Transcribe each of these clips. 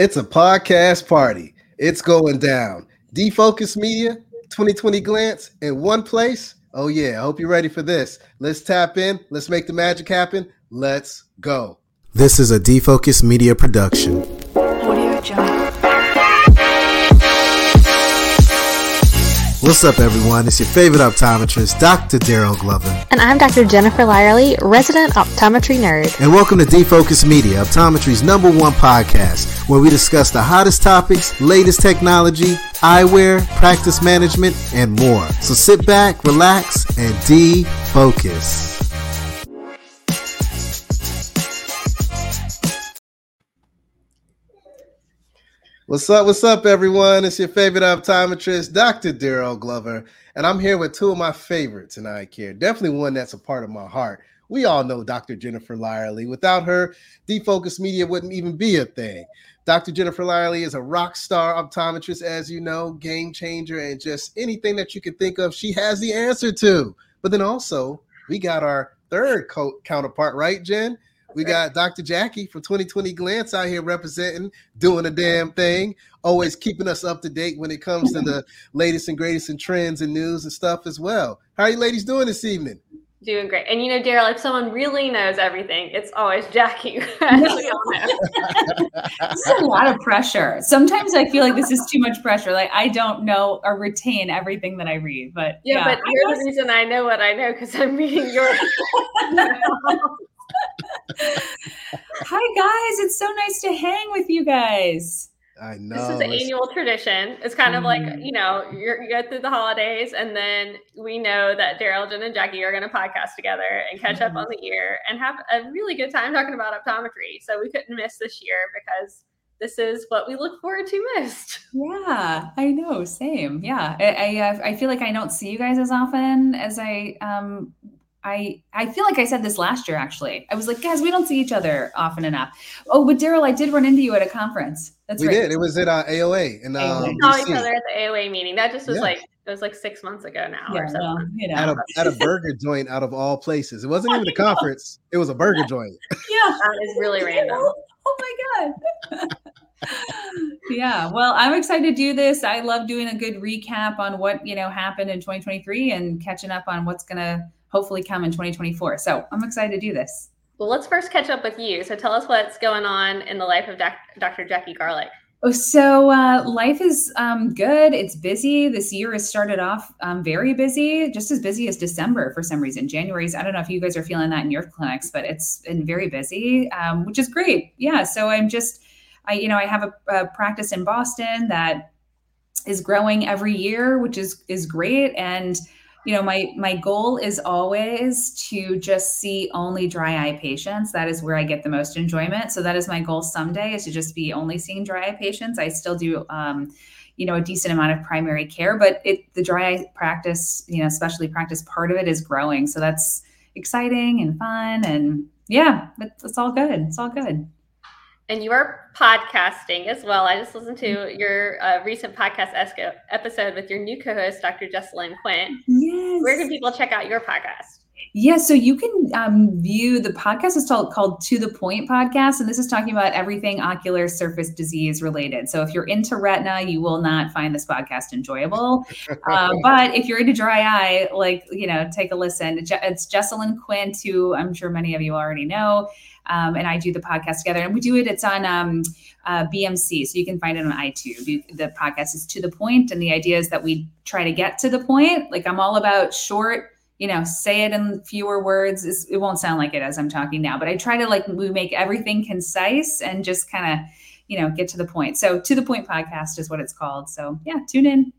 It's a podcast party. It's going down. Defocus Media, 2020 Glance in one place. Oh, yeah. I hope you're ready for this. Let's tap in. Let's make the magic happen. Let's go. This is a Defocus Media production. Audio Jungle. What's up, everyone? It's your favorite optometrist, Dr. Darryl Glover. And I'm Dr. Jennifer Lyerly, resident optometry nerd. And welcome to Defocus Media, optometry's number one podcast, where we discuss the hottest topics, latest technology, eyewear, practice management, and more. So sit back, relax, and defocus. What's up, everyone? It's your favorite optometrist, Dr. Darryl Glover, and I'm here with two of my favorites in eye care. Definitely one that's a part of my heart. We all know Dr. Jennifer Lyerly. Without her, Defocus Media wouldn't even be a thing. Dr. Jennifer Lyerly is a rock star optometrist, as you know, game changer, and just anything that you could think of, she has the answer to. But then also, we got our third counterpart, right, Jen? We got Dr. Jackie from 2020 Glance out here representing, doing a damn thing, always keeping us up to date when it comes to the latest and greatest and trends and news and stuff as well. How are you ladies doing this evening? Doing great. And you know, Darryl, if someone really knows everything, it's always Jackie. It's a lot of pressure. Sometimes I feel like this is too much pressure. Like I don't know or retain everything that I read, but yeah. But you're the reason I know what I know because I'm reading your. Hi guys, it's so nice to hang with you guys. I know this is an annual tradition. It's kind of like, you know, you go through the holidays and then we know that Darryl, Jen, and Jackie are going to podcast together and catch up on the year and have a really good time talking about optometry. So we couldn't miss this year because this is what we look forward to most. Yeah, I know. Same. Yeah, I feel like I don't see you guys as often as I feel like I said this last year, actually. I was like, guys, we don't see each other often enough. Oh, but Darryl, I did run into you at a conference. That's right. We did. It was at AOA. And we saw each other at the AOA meeting. That just was it was like 6 months ago now or something. Well, you know. At a burger joint out of all places. It wasn't even a conference. It was a burger joint. Yeah. That is really random. Oh, my God. Yeah, well, I'm excited to do this. I love doing a good recap on what, you know, happened in 2023 and catching up on what's going to hopefully come in 2024. So I'm excited to do this. Well, let's first catch up with you. So tell us what's going on in the life of Dr. Jackie Garlich. Oh, so life is good. It's busy. This year has started off very busy, just as busy as December for some reason. January's, I don't know if you guys are feeling that in your clinics, but it's been very busy, which is great. Yeah, so I have a practice in Boston that is growing every year, which is great. And you know, my goal is always to just see only dry eye patients. That is where I get the most enjoyment. So that is my goal someday, is to just be only seeing dry eye patients. I still do, a decent amount of primary care, but the dry eye practice, you know, specialty practice part of it is growing. So that's exciting and fun. And yeah, it's all good. It's all good. And you are podcasting as well. I just listened to your recent podcast episode with your new co-host, Dr. Jessalyn Quinn. Yes. Where can people check out your podcast? Yeah, so you can view the podcast. It's called To the Point Podcast, and this is talking about everything ocular surface disease related. So if you're into retina, you will not find this podcast enjoyable. But if you're into dry eye, take a listen. It's Jessalyn Quinn, who I'm sure many of you already know, and I do the podcast together. And we do it. It's on BMC, so you can find it on iTunes. The podcast is To the Point, and the idea is that we try to get to the point. Like I'm all about short. You know, say it in fewer words. It won't sound like it as I'm talking now, but I try to we make everything concise and just kind of, you know, get to the point. So To the Point Podcast is what it's called. So yeah, tune in.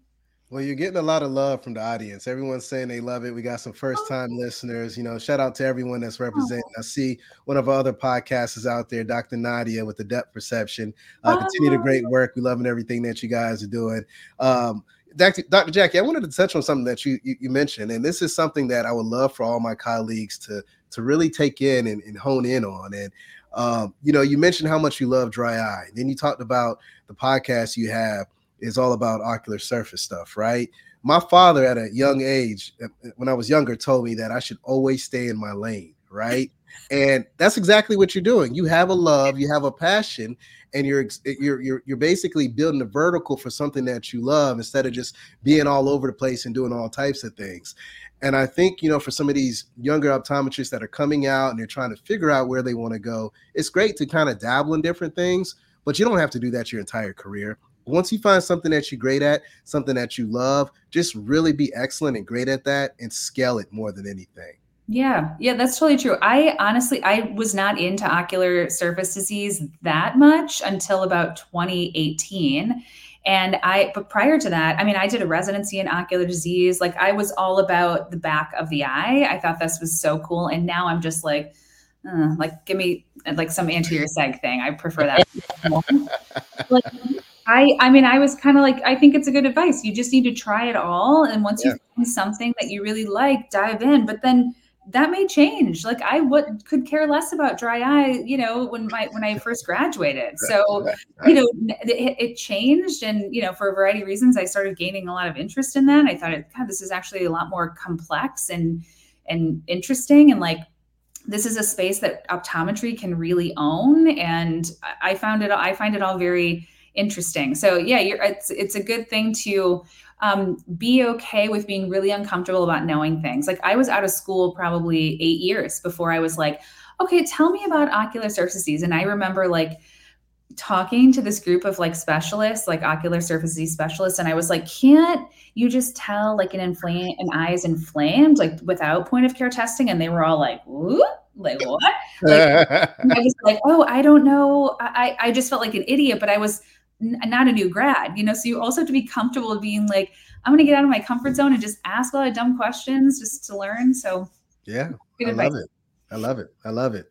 Well, you're getting a lot of love from the audience. Everyone's saying they love it. We got some first-time listeners. You know, shout out to everyone that's representing. I see one of our other podcasters out there, Dr. Nadia with the Depth Perception. Continue the great work. We loving everything that you guys are doing. Dr. Jackie, I wanted to touch on something that you mentioned, and this is something that I would love for all my colleagues to really take in and hone in on. And, you mentioned how much you love dry eye. Then you talked about the podcast you have is all about ocular surface stuff, right? My father at a young age, when I was younger, told me that I should always stay in my lane, right? And that's exactly what you're doing. You have a love, you have a passion, and you're basically building a vertical for something that you love instead of just being all over the place and doing all types of things. And I think, you know, for some of these younger optometrists that are coming out and they're trying to figure out where they want to go, it's great to kind of dabble in different things, but you don't have to do that your entire career. Once you find something that you're great at, something that you love, just really be excellent and great at that and scale it more than anything. Yeah, that's totally true. I honestly was not into ocular surface disease that much until about 2018. But prior to that, I mean, I did a residency in ocular disease. Like, I was all about the back of the eye. I thought this was so cool. And now I'm just like, give me like some anterior seg thing. I prefer that. I was kind of like, I think it's a good advice. You just need to try it all. And once you find something that you really like, dive in. But then that may change. Like, I could care less about dry eye, you know, when I first graduated. So, you know, it changed. And, you know, for a variety of reasons, I started gaining a lot of interest in that. I thought, God, this is actually a lot more complex and interesting. And like, this is a space that optometry can really own. And I find it all very interesting. So yeah, it's a good thing to be okay with being really uncomfortable about knowing things. Like, I was out of school probably 8 years before I was like, okay, tell me about ocular surface disease. And I remember like talking to this group of like specialists, like ocular surface disease specialists. And I was like, can't you just tell like an eye is inflamed, like without point of care testing? And they were all like, whoop. Like, what? Like, I was like, oh, I don't know. I just felt like an idiot, but I was not a new grad, you know? So you also have to be comfortable being like, I'm going to get out of my comfort zone and just ask a lot of dumb questions just to learn. So yeah, I love it.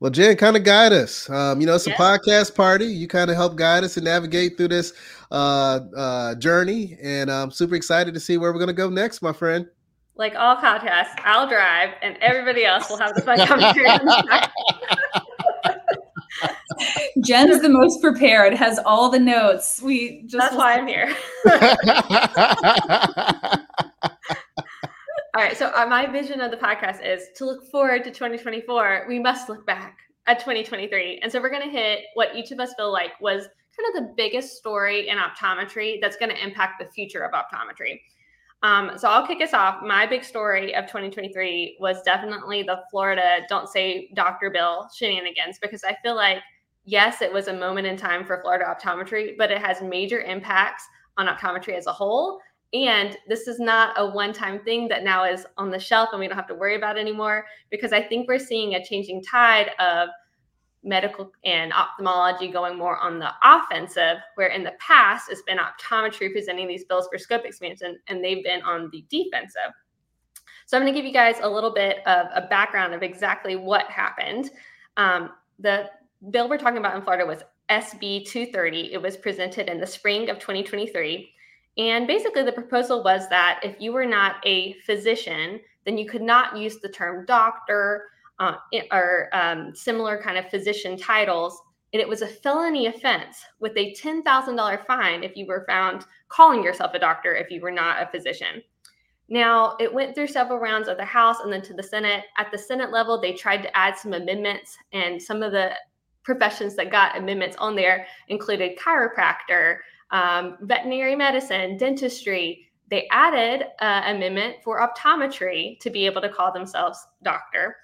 Well, Jen, kind of guide us. You know, it's a podcast party. You kind of help guide us and navigate through this journey. And I'm super excited to see where we're going to go next, my friend. Like all podcasts, I'll drive and everybody else will have the fun commentary. Jen's the most prepared, has all the notes. That's why I'm here. All right. So my vision of the podcast is to look forward to 2024. We must look back at 2023. And so we're going to hit what each of us feel like was kind of the biggest story in optometry that's going to impact the future of optometry. So I'll kick us off. My big story of 2023 was definitely the Florida Don't Say Dr. Bill shenanigans, because I feel like, yes, it was a moment in time for Florida optometry, but it has major impacts on optometry as a whole. And this is not a one-time thing that now is on the shelf and we don't have to worry about anymore, because I think we're seeing a changing tide of medical and ophthalmology going more on the offensive, where in the past it's been optometry presenting these bills for scope expansion, and they've been on the defensive. So I'm going to give you guys a little bit of a background of exactly what happened. The bill we're talking about in Florida was SB 230. It was presented in the spring of 2023. And basically the proposal was that if you were not a physician, then you could not use the term doctor, or similar kind of physician titles. And it was a felony offense with a $10,000 fine if you were found calling yourself a doctor if you were not a physician. Now, it went through several rounds of the House and then to the Senate. At the Senate level, they tried to add some amendments, and some of the professions that got amendments on there included chiropractor, veterinary medicine, dentistry. They added an amendment for optometry to be able to call themselves doctor.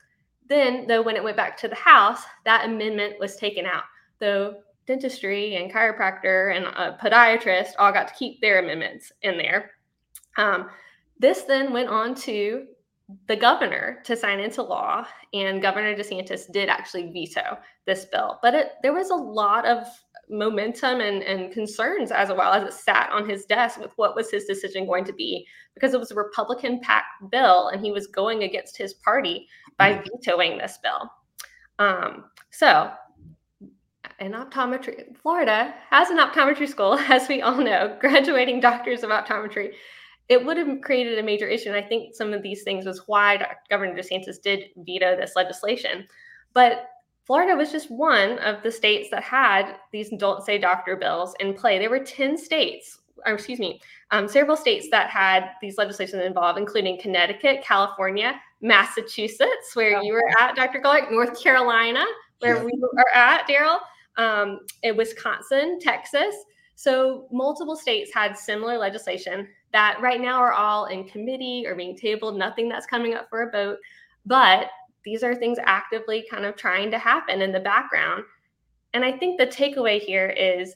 Then, though, when it went back to the House, that amendment was taken out. Though dentistry and chiropractor and a podiatrist all got to keep their amendments in there. This then went on to the governor to sign into law, and Governor DeSantis did actually veto this bill. But there was a lot of momentum and concerns as well as it sat on his desk with what was his decision going to be, because it was a Republican-packed bill and he was going against his party by vetoing this bill. So in optometry, Florida has an optometry school, as we all know, graduating doctors of optometry. It would have created a major issue. And I think some of these things was why Governor DeSantis did veto this legislation. But Florida was just one of the states that had these Don't Say Doctor bills in play. There were 10 states several states that had these legislations involved, including Connecticut, California, Massachusetts, where you were at, Dr. Garlich, North Carolina, where we are at, Darryl, in Wisconsin, Texas. So multiple states had similar legislation that right now are all in committee or being tabled, nothing that's coming up for a vote. But these are things actively kind of trying to happen in the background. And I think the takeaway here is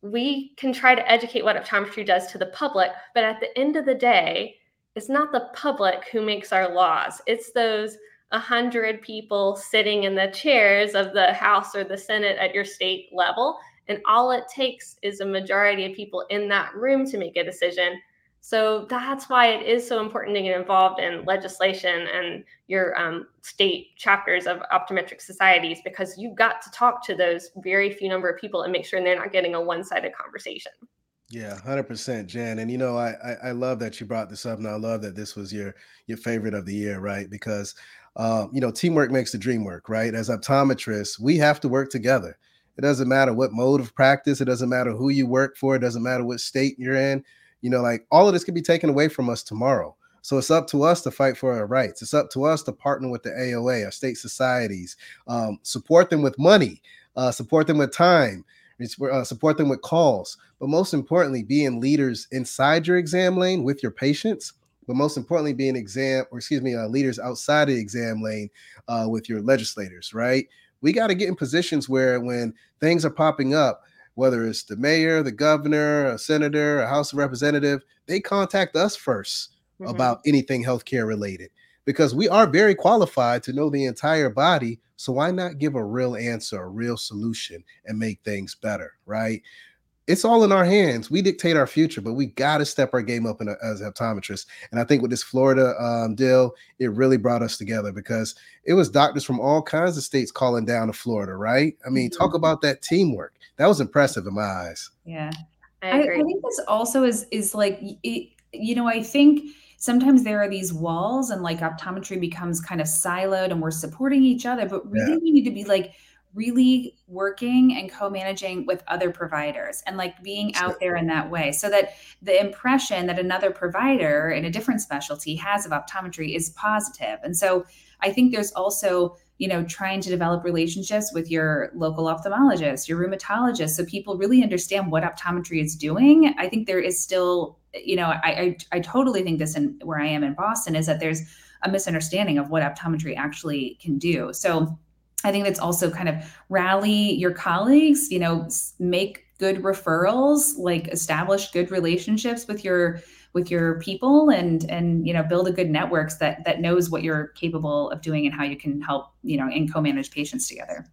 we can try to educate what optometry does to the public, but at the end of the day, it's not the public who makes our laws. It's those 100 people sitting in the chairs of the House or the Senate at your state level. And all it takes is a majority of people in that room to make a decision. So that's why it is so important to get involved in legislation and your state chapters of optometric societies, because you've got to talk to those very few number of people and make sure they're not getting a one-sided conversation. Yeah, 100%, Jen. And, you know, I love that you brought this up, and I love that this was your favorite of the year, right? Because, you know, teamwork makes the dream work, right? As optometrists, we have to work together. It doesn't matter what mode of practice. It doesn't matter who you work for. It doesn't matter what state you're in. You know, like all of this could be taken away from us tomorrow. So it's up to us to fight for our rights. It's up to us to partner with the AOA, our state societies, support them with money, support them with time, support them with calls. But most importantly, being leaders inside your exam lane with your patients. But most importantly, being leaders outside of the exam lane with your legislators, right? We got to get in positions where when things are popping up, whether it's the mayor, the governor, a senator, a House of Representative, they contact us first about anything healthcare related, because we are very qualified to know the entire body. So why not give a real answer, a real solution, and make things better, right? It's all in our hands. We dictate our future, but we got to step our game up as optometrists. And I think with this Florida deal, it really brought us together, because it was doctors from all kinds of states calling down to Florida, right? I mean, talk about that teamwork. That was impressive in my eyes. Yeah, I agree. I think this also is like, you know, I think sometimes there are these walls and like optometry becomes kind of siloed and we're supporting each other, but really we need to be like, really working and co-managing with other providers and like being out there in that way, so that the impression that another provider in a different specialty has of optometry is positive. And so I think there's also, you know, trying to develop relationships with your local ophthalmologist, your rheumatologist, so people really understand what optometry is doing. I think there is still, you know, I totally think this, in where I am in Boston, is that there's a misunderstanding of what optometry actually can do. So I think that's also kind of rally your colleagues, you know, make good referrals, like establish good relationships with your people, and, you know, build a good networks that knows what you're capable of doing and how you can help, you know, and co-manage patients together.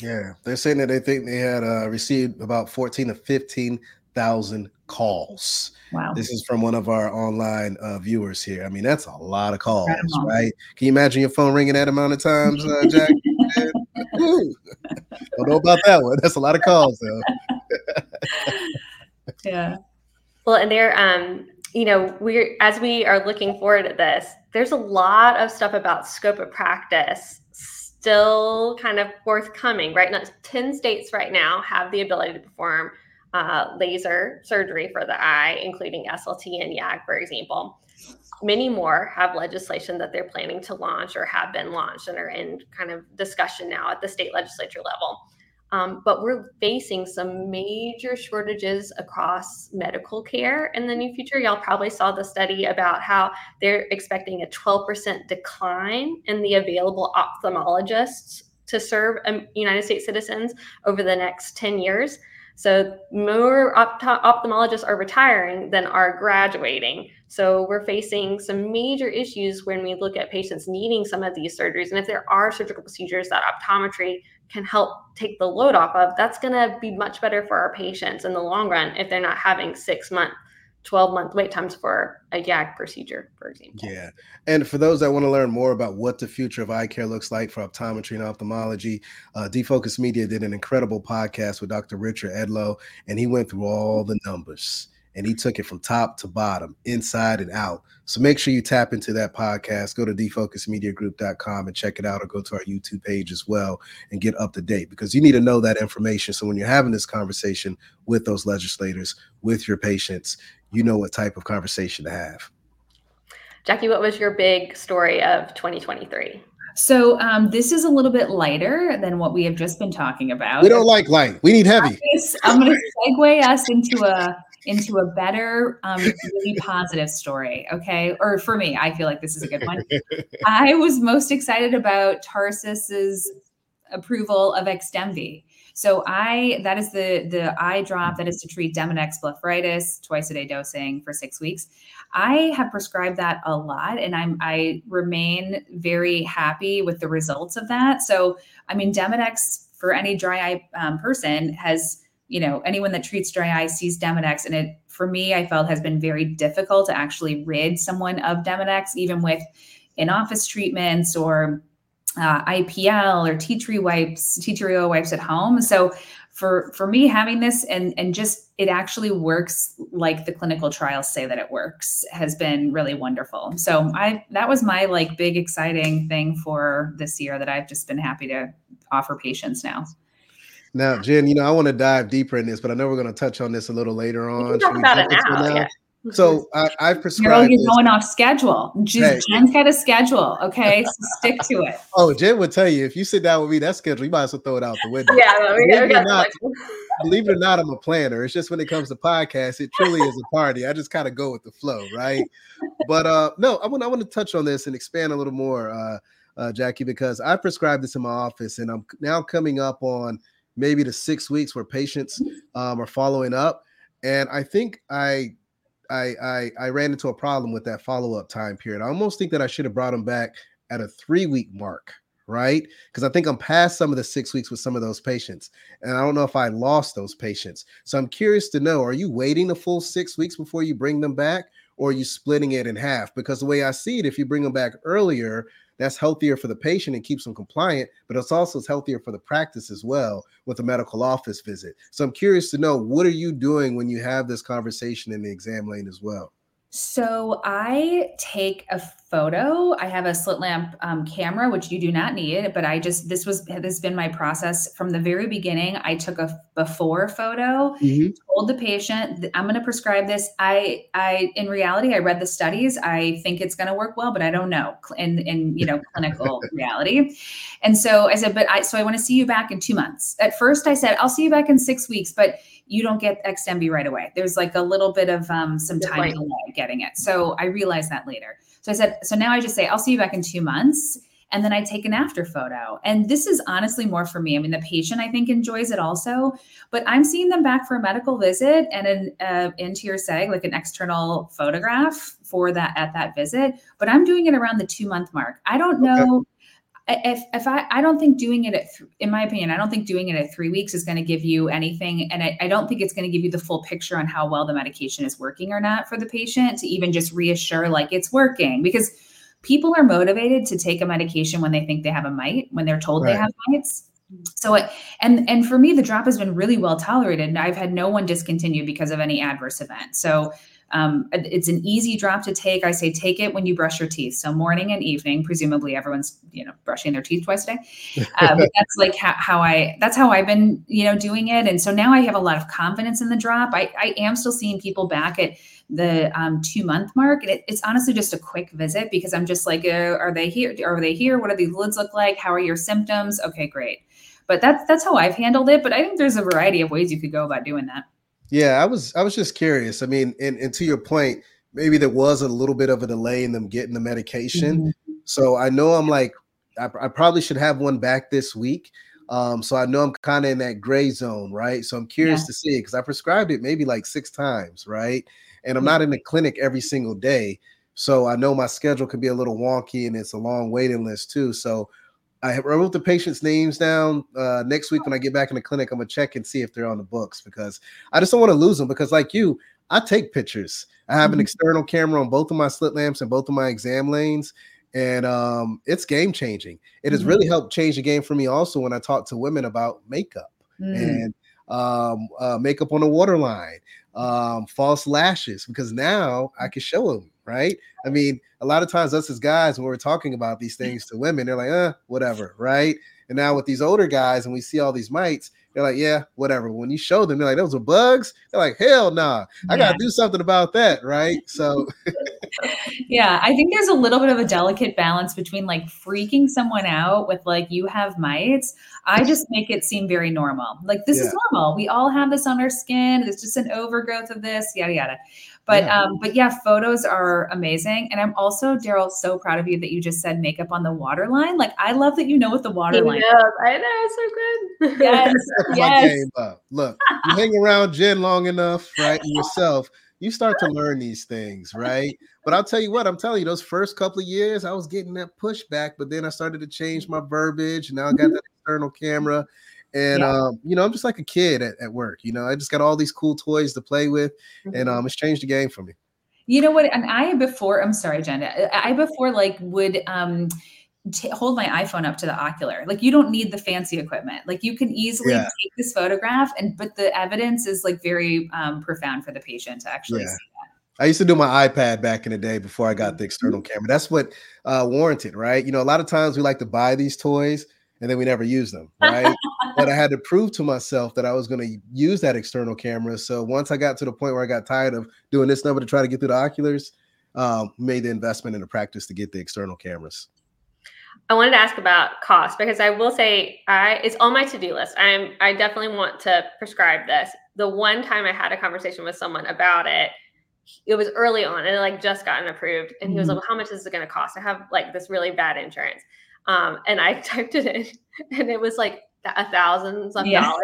Yeah. They're saying that they think they had received about 14 to 15,000 calls. Wow. This is from one of our online viewers here. I mean, that's a lot of calls, right? Can you imagine your phone ringing that amount of times, Jack? Don't know about that one. That's a lot of calls, though. Yeah. Well, and there, you know, as we are looking forward at this, there's a lot of stuff about scope of practice still kind of forthcoming, right? Now, 10 states right now have the ability to perform laser surgery for the eye, including SLT and YAG, for example. Many more have legislation that they're planning to launch or have been launched and are in kind of discussion now at the state legislature level. But we're facing some major shortages across medical care in the near future. Y'all probably saw the study about how they're expecting a 12% decline in the available ophthalmologists to serve United States citizens over the next 10 years. So more ophthalmologists are retiring than are graduating. So we're facing some major issues when we look at patients needing some of these surgeries. And if there are surgical procedures that optometry can help take the load off of, that's going to be much better for our patients in the long run if they're not having 6-month, 12-month wait times for a YAG procedure, for example. Yeah. And for those that want to learn more about what the future of eye care looks like for optometry and ophthalmology, Defocus Media did an incredible podcast with Dr. Richard Edlow, and he went through all the numbers. and he took it from top to bottom, inside and out. So make sure you tap into that podcast. Go to defocusmediagroup.com and check it out, or go to our YouTube page as well and get up to date, because you need to know that information. So when you're having this conversation with those legislators, with your patients, you know what type of conversation to have. Jackie, what was your big story of 2023? So this is a little bit lighter than what we have just been talking about. We don't like light. We need heavy. I'm going to segue us into a better, really positive story, okay? Or for me, I feel like this is a good one. I was most excited about Tarsus's approval of XDEMVY. So that is the eye drop that is to treat Demodex blepharitis, twice a day dosing for 6 weeks. I have prescribed that a lot, and I remain very happy with the results of that. So, I mean, Demodex, for any dry eye person, has, you know, anyone that treats dry eye sees Demodex, and it, for me, I felt has been very difficult to actually rid someone of Demodex, even with in-office treatments or IPL or tea tree oil wipes at home. So for me, having this and just it actually works like the clinical trials say that it works has been really wonderful. So that was my like big exciting thing for this year that I've just been happy to offer patients now. Now, Jen, you know, I want to dive deeper in this, but I know we're going to touch on this a little later on. Should we talk about it now? Yeah. So I've prescribed. You're going off schedule. Jen's got a schedule, okay? So stick to it. Oh, Jen would tell you, if you sit down with me, that schedule, you might as well throw it out the window. Yeah, no, believe it or not, I'm a planner. It's just when it comes to podcasts, it truly is a party. I just kind of go with the flow, right? But no, I want to touch on this and expand a little more, Jackie, because I prescribed this in my office, and I'm now coming up on maybe the 6 weeks where patients are following up, and I think I ran into a problem with that follow-up time period. I almost think that I should have brought them back at a 3-week mark, right? Because I think I'm past some of the 6 weeks with some of those patients, and I don't know if I lost those patients. So I'm curious to know, are you waiting the full 6 weeks before you bring them back, or are you splitting it in half? Because the way I see it, if you bring them back earlier, that's healthier for the patient and keeps them compliant, but it's also healthier for the practice as well with a medical office visit. So I'm curious to know, what are you doing when you have this conversation in the exam lane as well? So I take a photo. I have a slit lamp camera, which you do not need, but this has been my process from the very beginning. I took a before photo, told the patient, I'm going to prescribe this. In reality, I read the studies. I think it's going to work well, but I don't know. And you know, clinical reality. And so I said, so I want to see you back in 2 months. At first I said, I'll see you back in 6 weeks, but you don't get XDEMVY right away. There's like a little bit of some time delay getting it. So I realized that later. So I said, so now I just say, I'll see you back in 2 months. And then I take an after photo. And this is honestly more for me. I mean, the patient, I think, enjoys it also, but I'm seeing them back for a medical visit and an anterior seg, like an external photograph for that at that visit. But I'm doing it around the 2 month mark. I don't know. Okay. If I don't think doing it in my opinion, I don't think doing it at 3 weeks is going to give you anything. And I don't think it's going to give you the full picture on how well the medication is working or not for the patient to even just reassure like it's working, because people are motivated to take a medication when they think they have a mite, when they're told they have mites. So and for me, the drop has been really well tolerated, and I've had no one discontinue because of any adverse event. So it's an easy drop to take. I say, take it when you brush your teeth. So morning and evening, presumably everyone's, you know, brushing their teeth twice a day. But that's like how I've been, you know, doing it. And so now I have a lot of confidence in the drop. I am still seeing people back at the 2 month mark. And it's honestly just a quick visit, because I'm just like, are they here? Are they here? What do these lids look like? How are your symptoms? Okay, great. But that's how I've handled it. But I think there's a variety of ways you could go about doing that. Yeah, I was just curious. I mean, and to your point, maybe there was a little bit of a delay in them getting the medication. Mm-hmm. So I know I'm like, I probably should have one back this week. So I know I'm kind of in that gray zone, right? So I'm curious to see it, because I prescribed it maybe like 6 times, right? And I'm not in the clinic every single day. So I know my schedule can be a little wonky, and it's a long waiting list too. So I wrote the patients' names down. Next week when I get back in the clinic, I'm going to check and see if they're on the books, because I just don't want to lose them, because like you, I take pictures. I have an external camera on both of my slit lamps and both of my exam lanes, and it's game-changing. It has really helped change the game for me also when I talk to women about makeup. And makeup on the waterline, false lashes, because now I can show them, right? I mean, a lot of times us as guys, when we're talking about these things to women, they're like, whatever, right? And now with these older guys, and we see all these mites, they're like, yeah, whatever. When you show them, they're like, those are bugs. They're like, hell nah. I got to do something about that, right? So yeah, I think there's a little bit of a delicate balance between like freaking someone out with like, you have mites. I just make it seem very normal. Like this is normal. We all have this on our skin. It's just an overgrowth of this, yada, yada. But yeah, photos are amazing. And I'm also, Darryl, so proud of you that you just said makeup on the waterline. Like, I love that you know what the waterline is. I know, it's so good. Yes, yes. Look, you hang around Jen long enough, right, and yourself, you start to learn these things, right? But I'll tell you what, I'm telling you, those first couple of years, I was getting that pushback, but then I started to change my verbiage. Now I got that external camera. And, you know, I'm just like a kid at work. You know, I just got all these cool toys to play with, and it's changed the game for me. You know what? And I before hold my iPhone up to the ocular. Like, you don't need the fancy equipment. Like, you can easily take this photograph, but the evidence is like very profound for the patient to actually see that. I used to do my iPad back in the day before I got the external camera. That's what warranted, right? You know, a lot of times we like to buy these toys and then we never use them, right? But I had to prove to myself that I was going to use that external camera. So once I got to the point where I got tired of doing this number to try to get through the oculars, made the investment in the practice to get the external cameras. I wanted to ask about cost, because I will say it's on my to-do list. I definitely want to prescribe this. The one time I had a conversation with someone about it, it was early on and it like just gotten approved. And he was like, well, how much is it going to cost? I have like this really bad insurance. And I typed it in and it was like $1,000s dollars.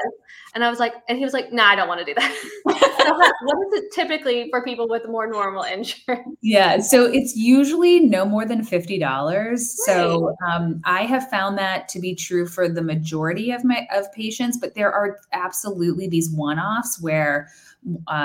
And I was like, and he was like, nah, I don't want to do that. Like, what is it typically for people with more normal insurance? Yeah. So it's usually no more than $50. Right. So, I have found that to be true for the majority of patients, but there are absolutely these one-offs where, $800,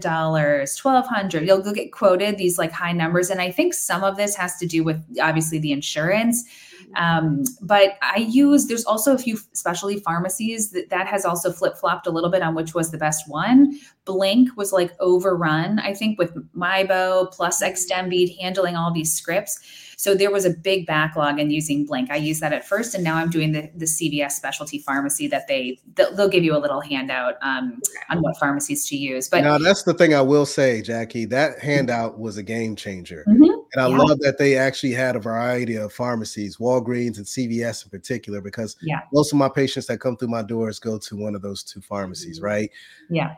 $1,200, you'll go get quoted these like high numbers. And I think some of this has to do with obviously the insurance. But there's also a few specialty pharmacies that has also flip-flopped a little bit on which was the best one. Blink was like overrun, I think, with MIEBO plus XDEMVY handling all these scripts. So there was a big backlog in using Blink. I used that at first, and now I'm doing the CVS specialty pharmacy that they'll give you a little handout on what pharmacies to use. But now that's the thing I will say, Jackie, that handout was a game changer. And I love that they actually had a variety of pharmacies, Walgreens and CVS in particular, because most of my patients that come through my doors go to one of those two pharmacies, right? Yeah.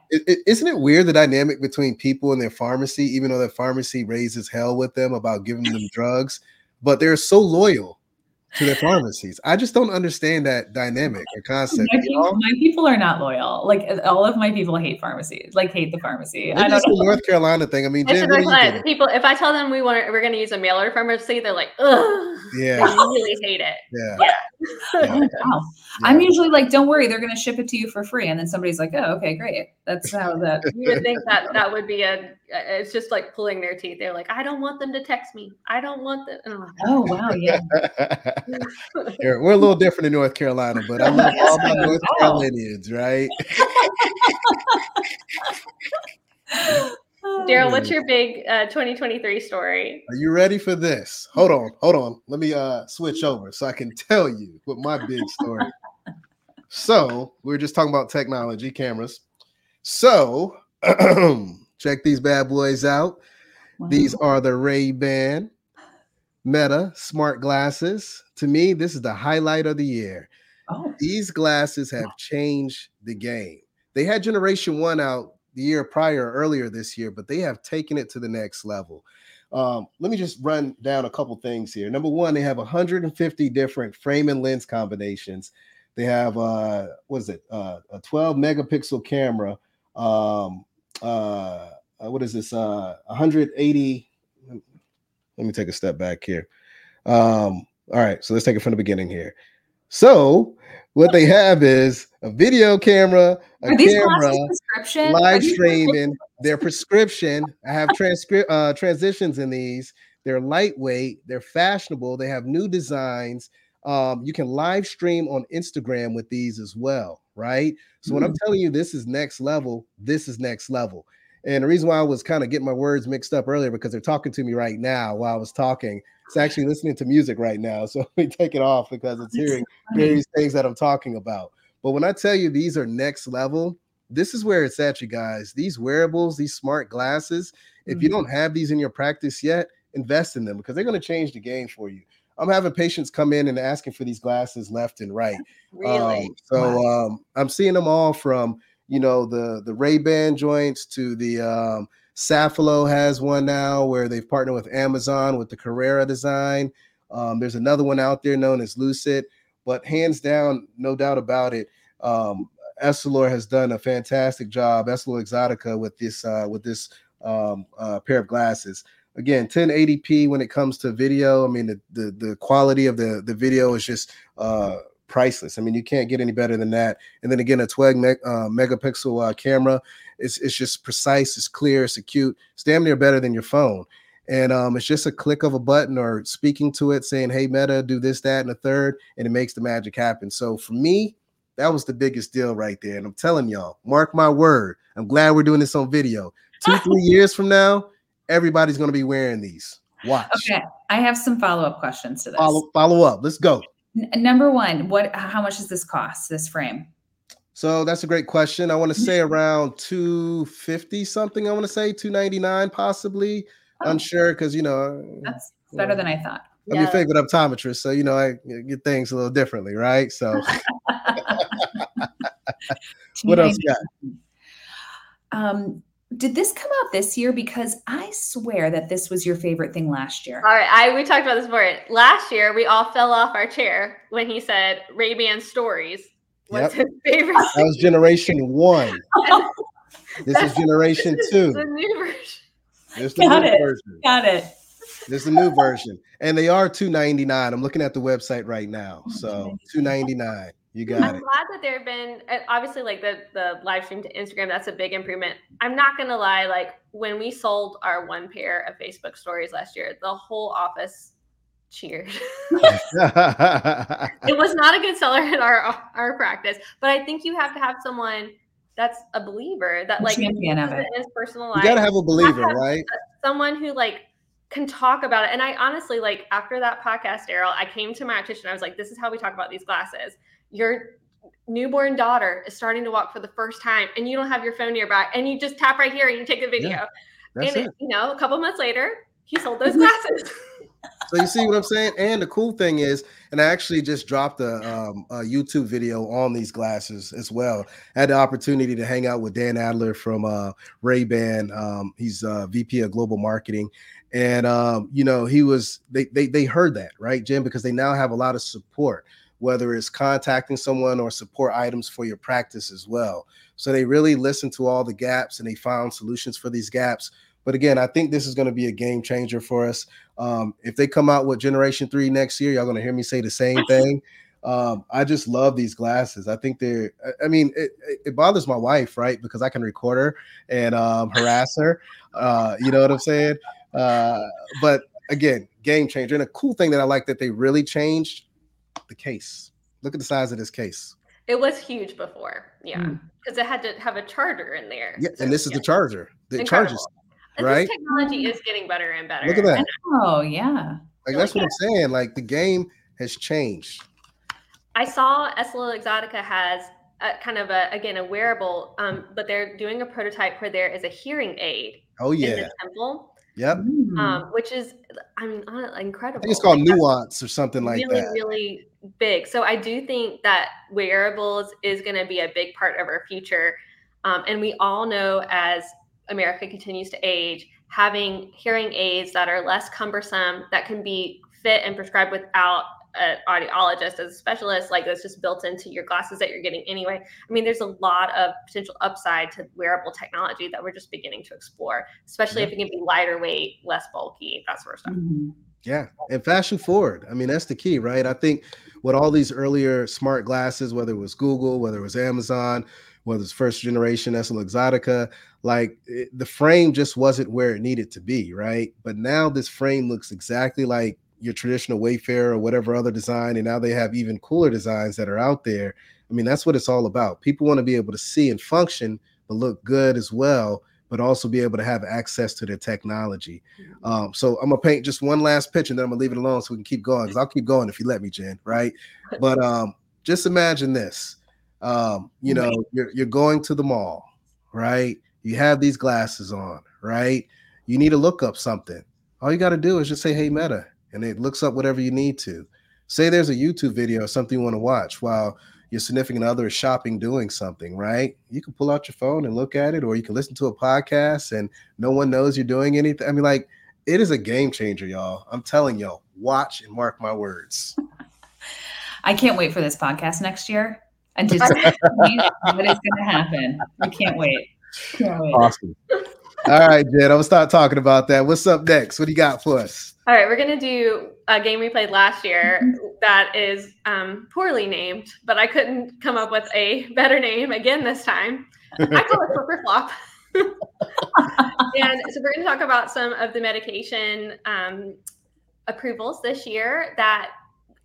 Isn't it weird the dynamic between people and their pharmacy, even though their pharmacy raises hell with them about giving them drugs, but they're so loyal to their pharmacies? I just don't understand that dynamic or concept. My people are not loyal. Like, all of my people hate pharmacies, like hate the pharmacy. I don't know. The North Carolina thing. I mean, Jen, people, if I tell them we're going to use a mail order pharmacy, they're like, ugh. Yeah. They really hate it. Yeah. Wow. Yeah. I'm usually like, don't worry, they're going to ship it to you for free. And then somebody's like, oh, okay, great. That's how that. You would think that would be it's just like pulling their teeth. They're like, I don't want them to text me. I don't want them. And I'm like, oh, wow. Yeah. We're a little different in North Carolina, but I love all my North Carolinians, right? Darryl, what's your big 2023 story? Are you ready for this? Hold on. Let me switch over so I can tell you what my big story. So we were just talking about technology, cameras. So check these bad boys out. Wow. These are the Ray-Ban Meta smart glasses. To me, this is the highlight of the year. Oh. These glasses have changed the game. They had Generation 1 out the year prior, earlier this year, but they have taken it to the next level. Let me just run down a couple things here. Number one, they have 150 different frame and lens combinations. They have a 12 megapixel camera. What is this? 180. Let me take a step back here. All right, so let's take it from the beginning here. So what they have is a video camera, live streaming, their prescription. I have transitions in these. They're lightweight. They're fashionable. They have new designs. You can live stream on Instagram with these as well, right? So when I'm telling you this is next level, this is next level. And the reason why I was kind of getting my words mixed up earlier because they're talking to me right now while I was talking. It's actually listening to music right now. So let me take it off because it's hearing various things that I'm talking about. But when I tell you these are next level, this is where it's at, you guys. These wearables, these smart glasses, if you don't have these in your practice yet, invest in them because they're going to change the game for you. I'm having patients come in and asking for these glasses left and right. Really? I'm seeing them all from, you know, the Ray-Ban joints to the Safilo has one now where they've partnered with Amazon with the Carrera design. There's another one out there known as Lucid, but hands down, no doubt about it. Essilor has done a fantastic job, Essilor Exotica, with this pair of glasses. Again, 1080p when it comes to video. I mean, the quality of the video is just priceless. I mean, you can't get any better than that. And then again, a 12 megapixel camera. It's just precise. It's clear. It's acute. It's damn near better than your phone. And it's just a click of a button or speaking to it, saying, "Hey, Meta, do this, that, and the third," and it makes the magic happen. So for me, that was the biggest deal right there. And I'm telling y'all, mark my word. I'm glad we're doing this on video. 2-3 years from now, everybody's going to be wearing these. Watch. Okay, I have some follow-up questions to this. Follow up. Let's go. Number one, how much does this cost, this frame? So that's a great question. I want to say around $250 something. I want to say $299 possibly. Oh. Unsure because, you know. That's better than I thought. I'm your favorite optometrist. So, you know, I get things a little differently, right? So what else you got? Did this come out this year? Because I swear that this was your favorite thing last year. All right. We talked about this before. Last year, we all fell off our chair when he said Ray-Ban Stories was his favorite thing. That was generation one. This is generation two. This is the new version. Got it. This is the new version. And they are $299. I'm looking at the website right now. So $299. You got it. I'm glad that there have been, obviously, like the live stream to Instagram, that's a big improvement. I'm not going to lie. Like when we sold our one pair of Facebook stories last year, the whole office cheered. It was not a good seller in our practice, but I think you have to have someone that's a believer that like in his personal life. You got to have a believer, right? Someone who like can talk about it. And I honestly, like after that podcast, Darryl, I came to my optician. I was like, this is how we talk about these glasses. Your newborn daughter is starting to walk for the first time and you don't have your phone nearby and you just tap right here and you take a video. Yeah, that's it. You know, a couple months later, he sold those glasses. So you see what I'm saying? And the cool thing is, and I actually just dropped a YouTube video on these glasses as well. I had the opportunity to hang out with Dan Adler from Ray-Ban. He's VP of Global Marketing. And, you know, he was, they heard that, right, Jim? Because they now have a lot of support, whether it's contacting someone or support items for your practice as well. So they really listened to all the gaps and they found solutions for these gaps. But again, I think this is going to be a game changer for us. If they come out with Generation 3 next year, y'all going to hear me say the same thing. I just love these glasses. I think they're, I mean, it bothers my wife, right? Because I can record her and harass her. You know what I'm saying? But again, game changer. And a cool thing that I like that they really changed the case. Look at the size of this case. It was huge before, because it had to have a charger in there. Yeah, and this is the charger. It charges, right? This technology is getting better and better. Look at that. Oh yeah, like that's what I'm saying. Like the game has changed. I saw Essilor Exotica has a kind of a wearable, but they're doing a prototype where there is a hearing aid. Oh yeah, in the temple. Yep. Which is, I mean, incredible. I think it's called Nuance or something like that. Really, really big. So I do think that wearables is going to be a big part of our future. And we all know as America continues to age, having hearing aids that are less cumbersome, that can be fit and prescribed without an audiologist as a specialist, like that's just built into your glasses that you're getting anyway. I mean, there's a lot of potential upside to wearable technology that we're just beginning to explore, especially if it can be lighter weight, less bulky, that sort of stuff. Yeah. And fashion forward. I mean, that's the key, right? I think with all these earlier smart glasses, whether it was Google, whether it was Amazon, whether it's first generation Essilor Exotica, like the frame just wasn't where it needed to be, right? But now this frame looks exactly like your traditional Wayfair or whatever other design, and now they have even cooler designs that are out there. I mean, that's what it's all about. People want to be able to see and function, but look good as well, but also be able to have access to their technology. So I'm going to paint just one last picture, and then I'm going to leave it alone so we can keep going, because I'll keep going if you let me, Jen, right? But just imagine this. You know, you're going to the mall, right? You have these glasses on, right? You need to look up something. All you got to do is just say, hey, Meta, and it looks up whatever you need to. Say there's a YouTube video or something you want to watch while your significant other is shopping, doing something, right? You can pull out your phone and look at it, or you can listen to a podcast and no one knows you're doing anything. I mean, like, it is a game changer, y'all. I'm telling y'all, watch and mark my words. I can't wait for this podcast next year. And just what is going to happen. I can't wait. Awesome. All right, Jen, I'm going to start talking about that. What's up next? What do you got for us? All right, we're going to do a game we played last year that is poorly named, but I couldn't come up with a better name again this time. I call it Flip or Flop. And so we're going to talk about some of the medication approvals this year that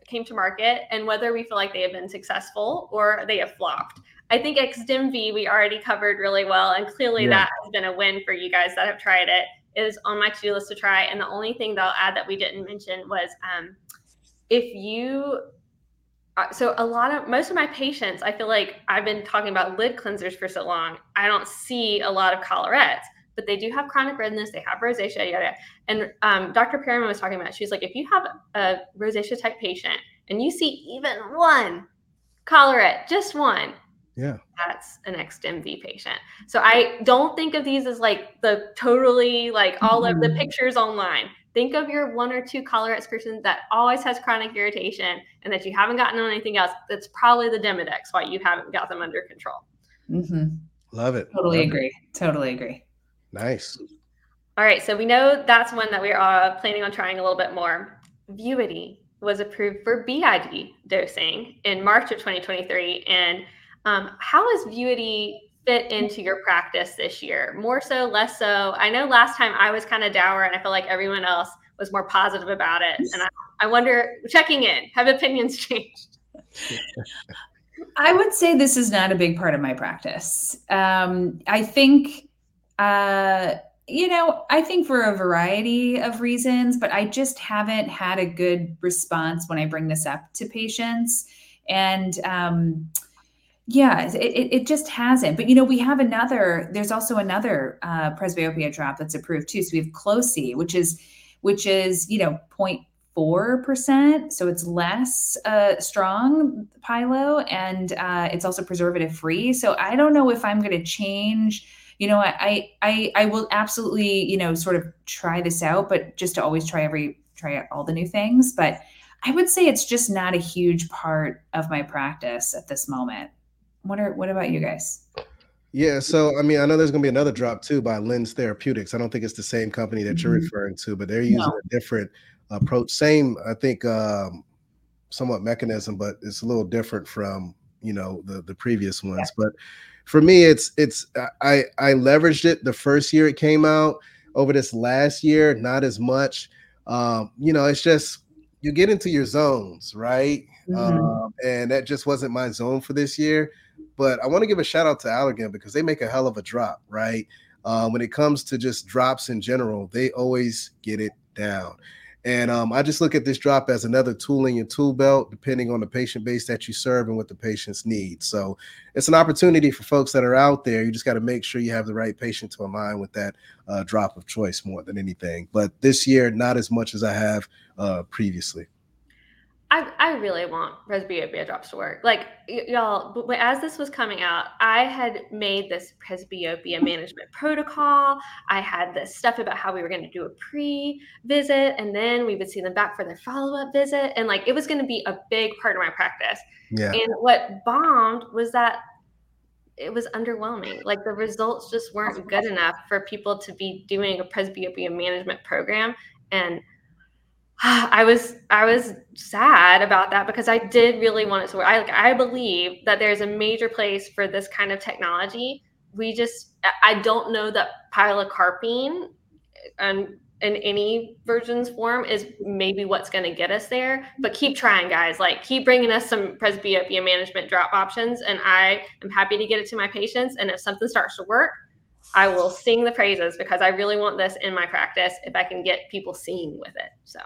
came to market and whether we feel like they have been successful or they have flopped. I think XDEMVY we already covered really well, and clearly that has been a win for you guys that have tried it. It is on my to-do list to try, and the only thing that I'll add that we didn't mention was most of my patients, I feel like I've been talking about lid cleansers for so long, I don't see a lot of collarettes, but they do have chronic redness, they have rosacea, yada, yada. And Dr. Perryman was talking about, she's like, if you have a rosacea type patient and you see even one collarette, just one, that's an XDEMVY patient. So I don't think of these as like the totally like all of the pictures online. Think of your one or two collarettes person that always has chronic irritation and that you haven't gotten on anything else. That's probably the Demodex why you haven't got them under control. Mm-hmm. Love it. Totally agree. Nice. All right. So we know that's one that we are planning on trying a little bit more. Vuity was approved for BID dosing in March of 2023. And how does Vuity fit into your practice this year? More so, less so? I know last time I was kind of dour and I feel like everyone else was more positive about it. And I wonder, checking in, have opinions changed? I would say this is not a big part of my practice. I think... I think for a variety of reasons, but I just haven't had a good response when I bring this up to patients. And it just hasn't. But, we have there's also another presbyopia drop that's approved too. So we have Qlosi, which is, 0.4%. So it's less strong pilo, and it's also preservative free. So I don't know if I'm going to change. I will absolutely, sort of try this out, but just to always try out all the new things. But I would say it's just not a huge part of my practice at this moment. What about you guys? Yeah. So, I know there's going to be another drop too by Lens Therapeutics. I don't think it's the same company that you're referring to, but they're using a different approach. Same, I think, somewhat mechanism, but it's a little different from, the previous ones, but for me, I leveraged it the first year it came out. Over this last year, not as much. It's just you get into your zones, right? And that just wasn't my zone for this year. But I want to give a shout out to Allergan because they make a hell of a drop, right? When it comes to just drops in general, they always get it down. And I just look at this drop as another tool in your tool belt, depending on the patient base that you serve and what the patients need. So it's an opportunity for folks that are out there. You just got to make sure you have the right patient to align with that drop of choice more than anything. But this year, not as much as I have previously. I really want presbyopia drops to work. Like, y'all, as this was coming out, I had made this presbyopia management protocol. I had this stuff about how we were going to do a pre-visit, and then we would see them back for their follow-up visit. And, it was going to be a big part of my practice. Yeah. And what bombed was that it was underwhelming. The results just weren't good enough for people to be doing a presbyopia management program. And I was sad about that because I did really want it to work. I believe that there's a major place for this kind of technology. I don't know that pilocarpine and in any version's form is maybe what's going to get us there. But keep trying, guys. Like, keep bringing us some presbyopia management drop options, and I am happy to get it to my patients. And if something starts to work, I will sing the praises, because I really want this in my practice if I can get people seeing with it. So,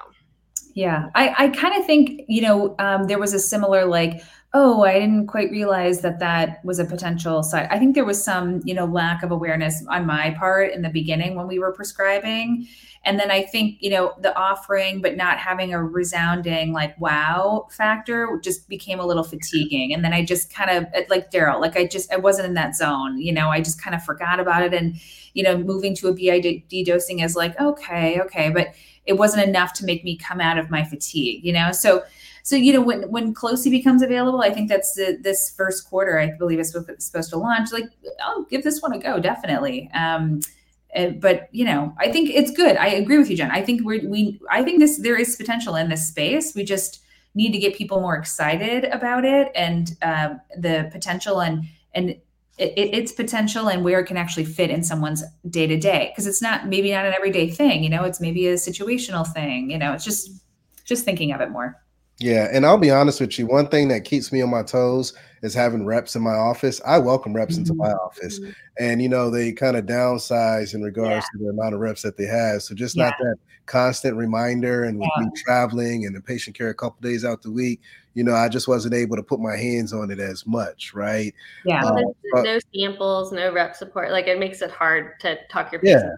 yeah, I kind of think, you know, there was a similar, like, oh, I didn't quite realize that that was a potential side. I think there was some, you know, lack of awareness on my part in the beginning when we were prescribing. And then I think, you know, the offering, but not having a resounding like wow factor just became a little fatiguing. And then I just kind of, like Darryl, like I wasn't in that zone, you know, I just kind of forgot about it. And, you know, moving to a BID dosing is like, okay. But it wasn't enough to make me come out of my fatigue, you know? So, you know, when Qlosi becomes available, I think that's this first quarter, I believe it's supposed to launch. Like, I'll give this one a go, definitely. But, you know, I think it's good. I agree with you, Jen. I think there is potential in this space. We just need to get people more excited about it and the potential and its potential and where it can actually fit in someone's day to day. Because it's maybe not an everyday thing. You know, it's maybe a situational thing. You know, it's just thinking of it more. Yeah. And I'll be honest with you. One thing that keeps me on my toes is having reps in my office. I welcome reps into my office, and, you know, they kind of downsize in regards to the amount of reps that they have. So just not that constant reminder, and with me traveling and the patient care a couple days out the week, you know, I just wasn't able to put my hands on it as much. Right. Yeah. No samples, no rep support. Like, it makes it hard to talk your patient.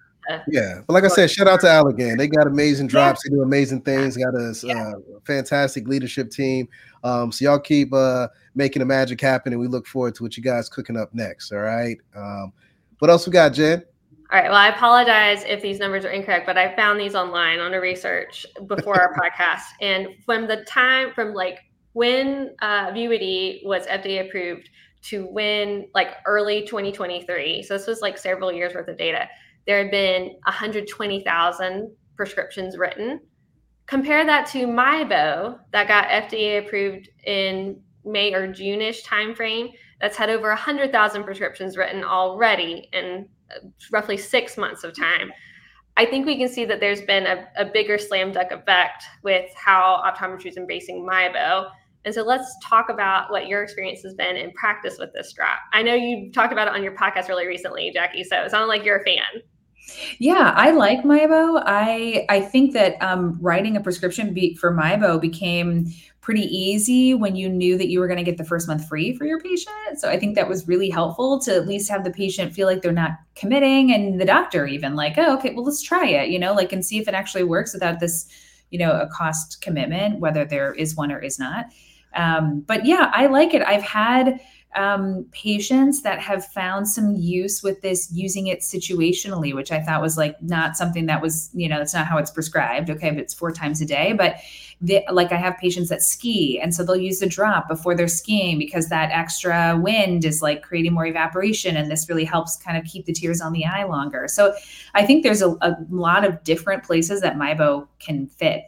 Yeah. But like I said, shout out to Allergan. They got amazing drops. They do amazing things. Got a fantastic leadership team. So y'all keep making the magic happen, and we look forward to what you guys cooking up next. All right. What else we got, Jen? All right. Well, I apologize if these numbers are incorrect, but I found these online on a research before our podcast. And from when Vuity was FDA approved to when, like, early 2023. So this was like several years worth of data. There had been 120,000 prescriptions written. Compare that to MIEBO that got FDA approved in May or June-ish timeframe. That's had over 100,000 prescriptions written already in roughly 6 months of time. I think we can see that there's been a bigger slam dunk effect with how optometry is embracing MIEBO. And so let's talk about what your experience has been in practice with this drop. I know you talked about it on your podcast really recently, Jackie, so it sounded like you're a fan. Yeah, I like MIEBO. I think that writing a prescription for MIEBO became pretty easy when you knew that you were going to get the first month free for your patient. So I think that was really helpful to at least have the patient feel like they're not committing, and the doctor even like, oh, okay, well, let's try it, you know, like, and see if it actually works without this, you know, a cost commitment, whether there is one or is not. But yeah, I like it. I've had patients that have found some use with this, using it situationally, which I thought was like not something that was, you know, that's not how it's prescribed. Okay, but it's 4 times a day. But like, I have patients that ski, and so they'll use the drop before they're skiing because that extra wind is like creating more evaporation, and this really helps kind of keep the tears on the eye longer. So I think there's a lot of different places that MIEBO can fit.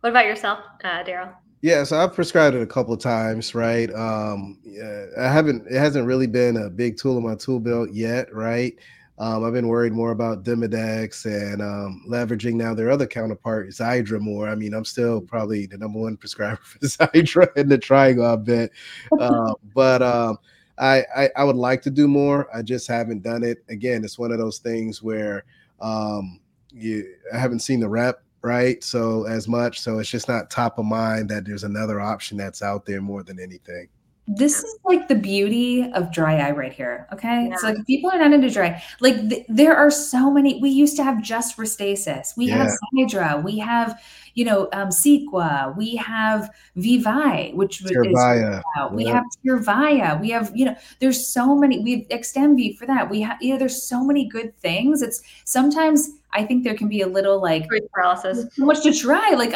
What about yourself, Darryl? Yeah, so I've prescribed it a couple of times, right? It hasn't really been a big tool in my tool belt yet, right? I've been worried more about Demodex and leveraging now their other counterpart, Xiidra, more. I mean, I'm still probably the number one prescriber for Xiidra in the triangle, I bet. But I would like to do more. I just haven't done it. Again, it's one of those things where I haven't seen the rep. Right. So as much. So it's just not top of mind that there's another option that's out there more than anything. This is like the beauty of dry eye right here. Okay. Yeah. So like, people are not into dry. Like there are so many. We used to have just Restasis. We have Xiidra. We have, you know, Cequa. We have Vivi, which is Tyrvaya. We have Tyrvaya. We have, you know, there's so many. We have XDEMVY for that. We have, you know, there's so many good things. It's sometimes I think there can be a little like paralysis. So much to try. Like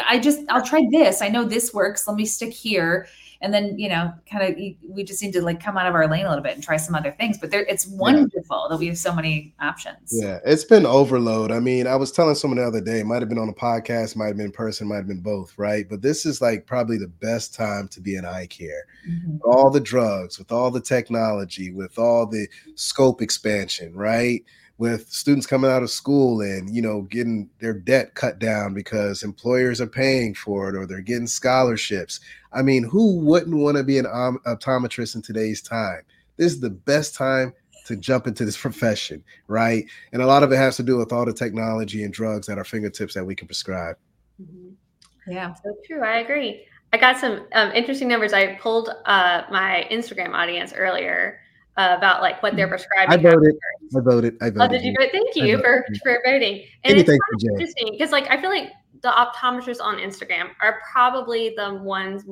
I'll try this. I know this works. Let me stick here. And then, you know, kind of, we just need to like come out of our lane a little bit and try some other things. But it's wonderful that we have so many options. Yeah, it's been overload. I mean, I was telling someone the other day, might have been on a podcast, might have been in person, might have been both, right? But this is like probably the best time to be in eye care. Mm-hmm. With all the drugs, with all the technology, with all the scope expansion, right? with students coming out of school and, you know, getting their debt cut down because employers are paying for it or they're getting scholarships. I mean, who wouldn't want to be an optometrist in today's time? This is the best time to jump into this profession, right? And a lot of it has to do with all the technology and drugs at our fingertips that we can prescribe. Mm-hmm. Yeah, so true. I agree. I got some interesting numbers. I pulled my Instagram audience earlier about like what they're prescribing. I voted. Oh, did you vote? Thank you for voting. And it's interesting because like I feel like the optometrists on Instagram are probably the ones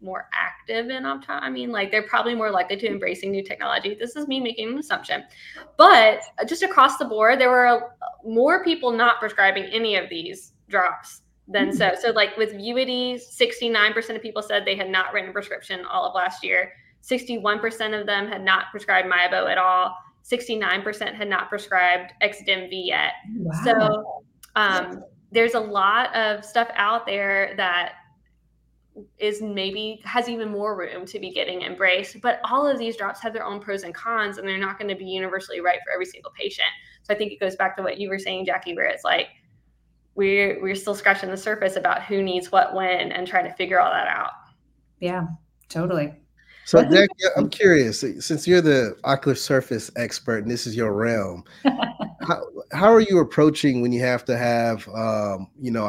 more active in optometry. I mean, like they're probably more likely to embracing new technology. This is me making an assumption, but just across the board, there were more people not prescribing any of these drops than mm-hmm. So like with Vuity, 69% of people said they had not written a prescription all of last year. 61% of them had not prescribed MIEBO at all. 69% had not prescribed XDEMVY yet. Wow. So there's a lot of stuff out there that is maybe has even more room to be getting embraced. But all of these drops have their own pros and cons, and they're not going to be universally right for every single patient. So I think it goes back to what you were saying, Jackie, where it's like we're still scratching the surface about who needs what when and trying to figure all that out. Yeah, totally. So, Jackie, I'm curious, since you're the ocular surface expert and this is your realm, how are you approaching when you have to have, a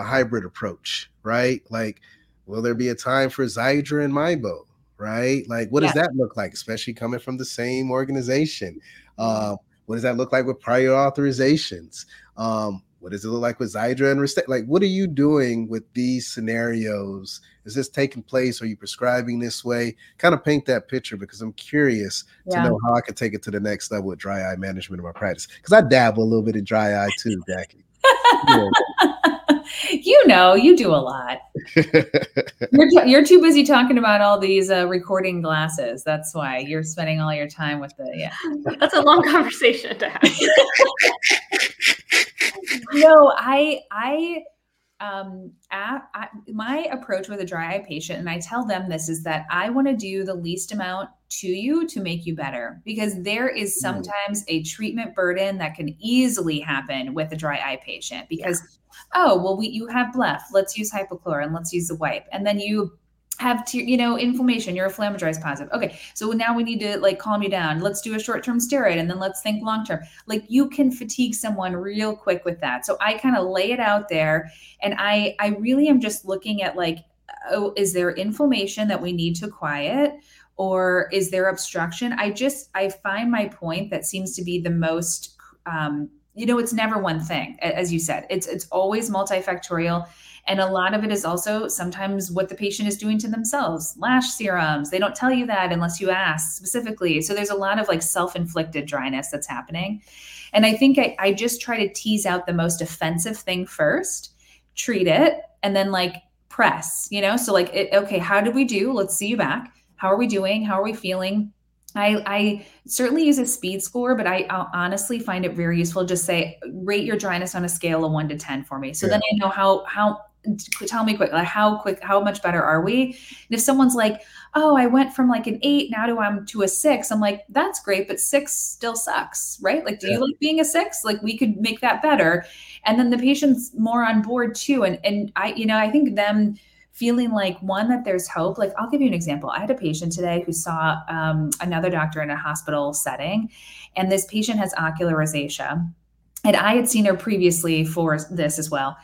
hybrid approach, right? Like, will there be a time for Xiidra and MIEBO, right? Like, what does that look like, especially coming from the same organization? What does that look like with prior authorizations? What does it look like with Xiidra and Restasis? Like, what are you doing with these scenarios? Is this taking place? Are you prescribing this way? Kind of paint that picture because I'm curious to know how I can take it to the next level with dry eye management in my practice. Because I dabble a little bit in dry eye too, Jackie. You know, you do a lot. You're too busy talking about all these recording glasses. That's why you're spending all your time with the, That's a long conversation to have. No, I my approach with a dry eye patient, and I tell them this, is that I want to do the least amount to you to make you better, because there is sometimes a treatment burden that can easily happen with a dry eye patient because, you have bleph, let's use hypochlorine, let's use the wipe. And then you have inflammation, you're inflammatory positive. Okay. So now we need to like calm you down. Let's do a short-term steroid. And then let's think long-term. Like you can fatigue someone real quick with that. So I kind of lay it out there, and I really am just looking at like, oh, is there inflammation that we need to quiet, or is there obstruction? I find my point that seems to be the most, it's never one thing, as you said, it's always multifactorial. And a lot of it is also sometimes what the patient is doing to themselves, lash serums. They don't tell you that unless you ask specifically. So there's a lot of like self-inflicted dryness that's happening. And I think I just try to tease out the most offensive thing first, treat it, and then like press, So like, okay, how did we do? Let's see you back. How are we doing? How are we feeling? I certainly use a speed score, but I'll honestly find it very useful. Just say, rate your dryness on a scale of 1 to 10 for me. So then I know tell me quick, like how much better are we? And if someone's like, oh, I went from like an 8 now to I'm to a 6. I'm like, that's great, but 6 still sucks, right? Like, do you like being a 6? Like we could make that better. And then the patient's more on board too. And I think them feeling like one, that there's hope. Like I'll give you an example. I had a patient today who saw another doctor in a hospital setting, and this patient has ocular rosacea. And I had seen her previously for this as well.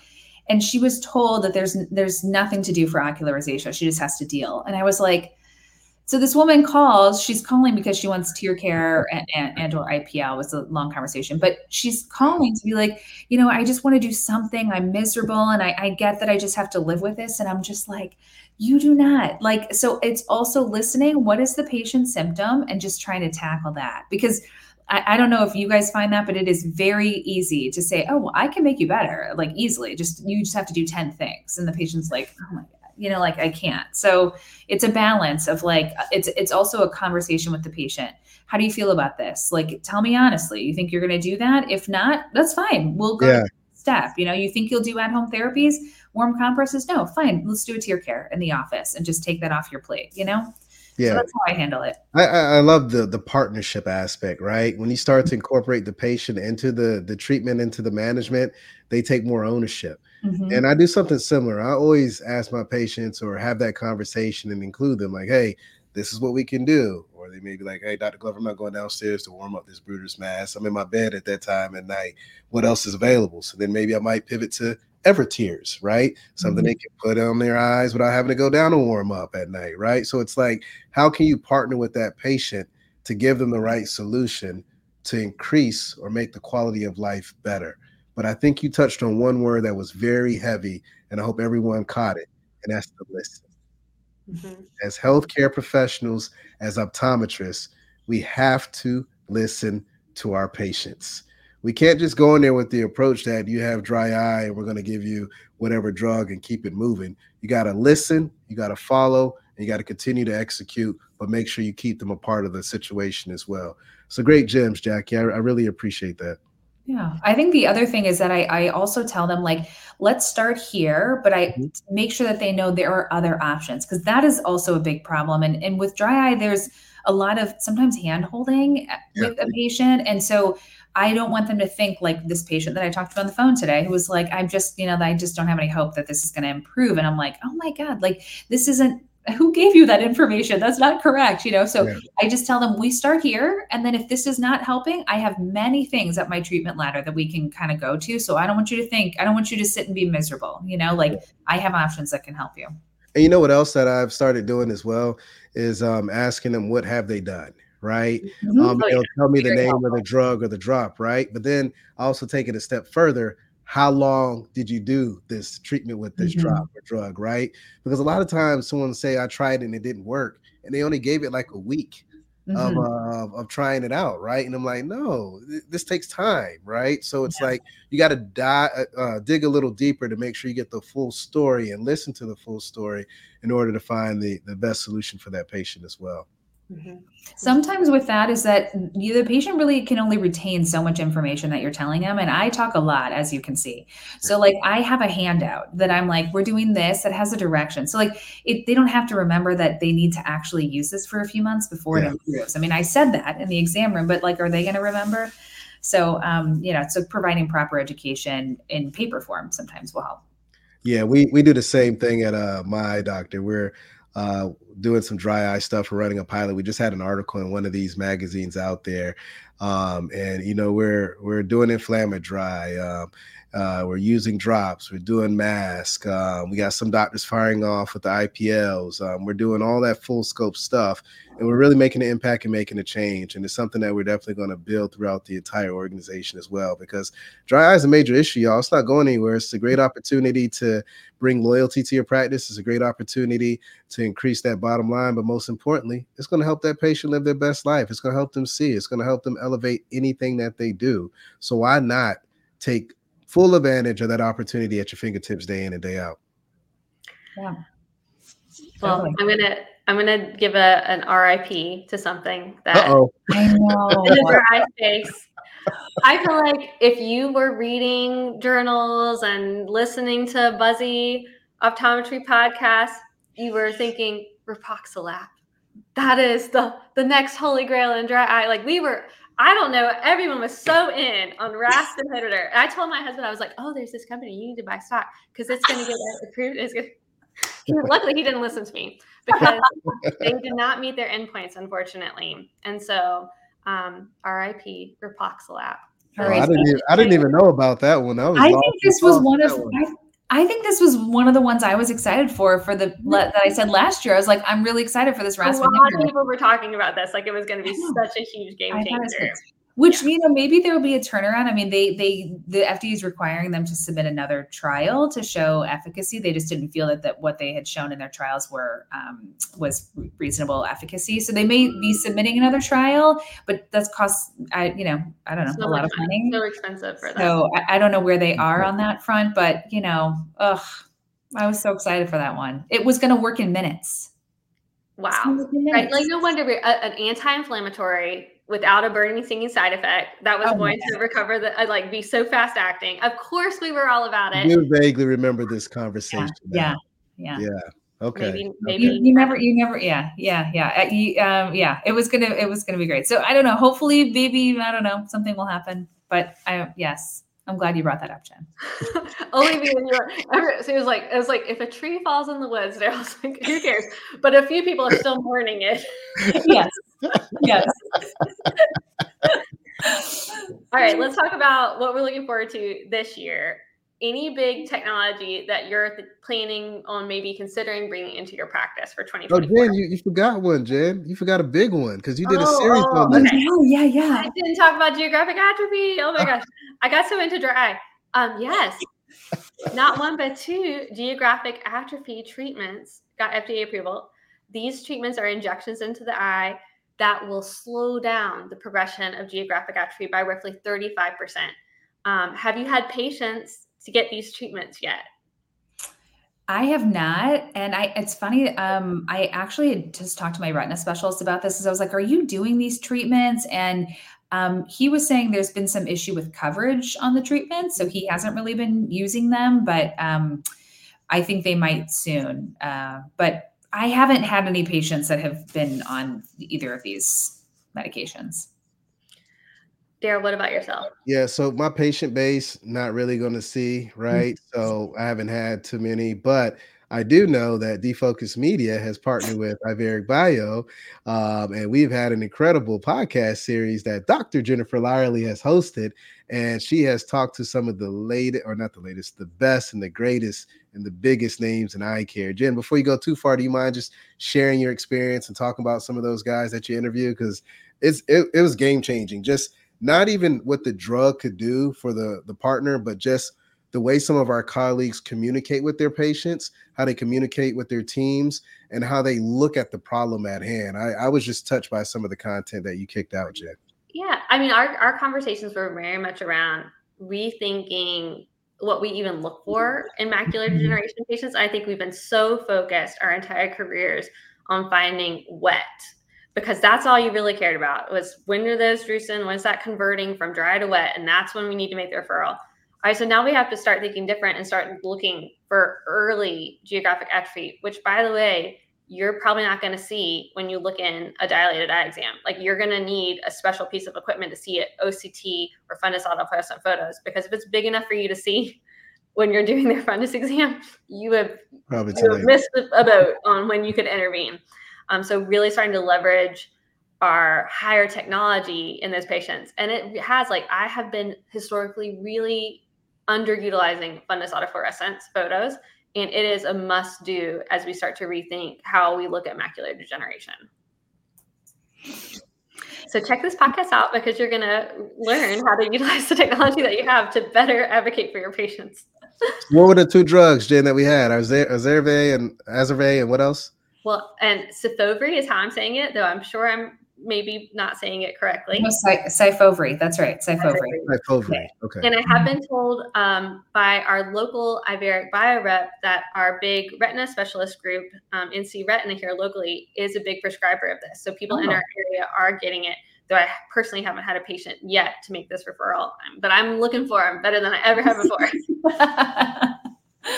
And she was told that there's nothing to do for ocular rosacea. She just has to deal. And I was like, so this woman calls, she's calling because she wants tear care and or IPL. It was a long conversation, but she's calling to be like, I just want to do something. I'm miserable. And I get that I just have to live with this. And I'm just like, you do not. Like, so it's also listening. What is the patient's symptom? And just trying to tackle that, because I don't know if you guys find that, but it is very easy to say, oh, well, I can make you better, like easily. You just have to do 10 things. And the patient's like, oh my God, like I can't. So it's a balance of like, it's also a conversation with the patient. How do you feel about this? Like, tell me honestly, you think you're going to do that? If not, that's fine. We'll go to the next step. You think you'll do at-home therapies, warm compresses? No, fine. Let's do a tear care in the office and just take that off your plate, Yeah, so that's how I handle it. I love the partnership aspect, right? When you start to incorporate the patient into the treatment, into the management, they take more ownership. Mm-hmm. And I do something similar. I always ask my patients or have that conversation and include them, like, hey, this is what we can do. Or they may be like, hey, Dr. Glover, I'm not going downstairs to warm up this Bruder's mask. I'm in my bed at that time at night. What else is available? So then maybe I might pivot to Evertears, right? Something they can put on their eyes without having to go down and warm up at night, right? So it's like, how can you partner with that patient to give them the right solution to increase or make the quality of life better? But I think you touched on one word that was very heavy, and I hope everyone caught it, and that's the listen. Mm-hmm. As healthcare professionals, as optometrists, we have to listen to our patients. We can't just go in there with the approach that you have dry eye and we're going to give you whatever drug and keep it moving. You got to listen, you got to follow, and you got to continue to execute, but make sure you keep them a part of the situation as well. So great gems, Jackie. I really appreciate that. Yeah. I think the other thing is that I also tell them, like, let's start here, but I make sure that they know there are other options, because that is also a big problem. And with dry eye, there's a lot of sometimes hand holding with a patient. And so I don't want them to think like this patient that I talked to on the phone today, who was like, I just don't have any hope that this is going to improve. And I'm like, oh my God, like, this isn't, who gave you that information? That's not correct. I just tell them, we start here. And then if this is not helping, I have many things up my treatment ladder that we can kind of go to. So I don't want you to think, I don't want you to sit and be miserable. I have options that can help you. And you know what else that I've started doing as well is asking them, what have they done? Right. They'll tell me the name of the drug or the drop. Right. But then I also take it a step further. How long did you do this treatment with this drop or drug? Right. Because a lot of times someone say, I tried it and it didn't work. And they only gave it like a week of trying it out. Right. And I'm like, no, this takes time. Right. So it's like, you got to dig a little deeper to make sure you get the full story and listen to the full story in order to find the best solution for that patient as well. Mm-hmm. Sometimes with that is that the patient really can only retain so much information that you're telling them. And I talk a lot, as you can see. So like, I have a handout that I'm like, we're doing this, that has a direction. So like, they don't have to remember that they need to actually use this for a few months before it improves. I mean, I said that in the exam room, but like, are they going to remember? So, so providing proper education in paper form sometimes will help. Yeah, we do the same thing at My Eye Doctor. We're doing some dry eye stuff. We're running a pilot. We just had an article in one of these magazines out there. We're doing inflammatory dry. We're using drops. We're doing masks. We got some doctors firing off with the IPLs. We're doing all that full scope stuff, and we're really making an impact and making a change. And it's something that we're definitely going to build throughout the entire organization as well, because dry eye is a major issue, y'all. It's not going anywhere. It's a great opportunity to bring loyalty to your practice. It's a great opportunity to increase that bottom line. But most importantly, it's going to help that patient live their best life. It's going to help them see. It's going to help them elevate anything that they do. So why not take full advantage of that opportunity at your fingertips day in and day out? Yeah. Well, I'm gonna give an RIP to something that I know. In the dry space. I feel like if you were reading journals and listening to buzzy optometry podcasts, you were thinking Ripoxalap. That is the next holy grail in dry eye. Like we were. I don't know. Everyone was so in on Rast and Hitter. I told my husband, I was like, oh, there's this company. You need to buy stock because it's going to get approved. Luckily, he didn't listen to me because they did not meet their endpoints, unfortunately. And so RIP Ripoxalap. Oh, I didn't even know about that one. I think this was one of the ones I was excited that I said last year. I was like, I'm really excited for this Rasmus. A lot of people were talking about this. Like it was going to be such a huge game changer. Which, maybe there will be a turnaround. I mean, the FDA is requiring them to submit another trial to show efficacy. They just didn't feel that what they had shown in their trials was reasonable efficacy. So they may be submitting another trial, but that's cost, I don't know, a lot of money. So expensive for them. So I don't know where they are on that front, but, I was so excited for that one. It was going to work in minutes. Wow. Right. Like no wonder an anti-inflammatory without a burning, stinging side effect that was going to recover be so fast acting. Of course, we were all about it. You vaguely remember this conversation. Yeah. Okay. Maybe you never. Yeah. It was gonna be great. So I don't know. Hopefully, maybe I don't know. Something will happen. But I'm glad you brought that up, Jen. Olivia, it was like if a tree falls in the woods, they're also like, who cares? But a few people are still mourning it. Yes. All right, let's talk about what we're looking forward to this year. Any big technology that you're planning on maybe considering bringing into your practice for 2024? Oh, Jen, you forgot one, Jen. You forgot a big one because you did a series on that. Okay. Yeah. I didn't talk about geographic atrophy. Oh, my gosh. I got so into dry eye. Yes. Not one, but two geographic atrophy treatments got FDA approval. These treatments are injections into the eye that will slow down the progression of geographic atrophy by roughly 35%. Have you had patients to get these treatments yet? I have not. And it's funny. I actually just talked to my retina specialist about this, because I was like, are you doing these treatments? And he was saying there's been some issue with coverage on the treatment. So he hasn't really been using them, but I think they might soon. But I haven't had any patients that have been on either of these medications. Darryl, what about yourself? Yeah, so my patient base, not really going to see, right? Mm-hmm. So I haven't had too many, but I do know that Defocus Media has partnered with Iveric Bio, and we've had an incredible podcast series that Dr. Jennifer Lyerly has hosted, and she has talked to some of the best and the greatest and the biggest names in eye care. Jen, before you go too far, do you mind just sharing your experience and talking about some of those guys that you interviewed? Because it was game-changing, just not even what the drug could do for the partner, but just the way some of our colleagues communicate with their patients, how they communicate with their teams, and how they look at the problem at hand. I was just touched by some of the content that you kicked out, Jen. Yeah, I mean, our conversations were very much around rethinking what we even look for in macular degeneration patients. I think we've been so focused our entire careers on finding wet, because that's all you really cared about was when are those drusen, when's that converting from dry to wet? And that's when we need to make the referral. All right, so now we have to start thinking different and start looking for early geographic atrophy, which, by the way, you're probably not going to see when you look in a dilated eye exam. Like, you're going to need a special piece of equipment to see it, OCT or fundus autofluorescent photos, because if it's big enough for you to see when you're doing their fundus exam, you have probably missed a boat on when you could intervene. So really starting to leverage our higher technology in those patients. And it has, like, I have been historically really underutilizing fundus autofluorescence photos, and it is a must do as we start to rethink how we look at macular degeneration. So check this podcast out, because you're going to learn how to utilize the technology that you have to better advocate for your patients. What were the two drugs, Jen, that we had? Izervay and Izervay, and what else? Well, and Syfovre is how I'm saying it, though I'm sure I'm maybe not saying it correctly. No, Syfovre. That's right. Syfovre. Okay. And I have been told by our local Iveric Bio rep that our big retina specialist group, NC Retina here locally, is a big prescriber of this. So people in our area are getting it, though I personally haven't had a patient yet to make this referral. But I'm looking for them better than I ever have before.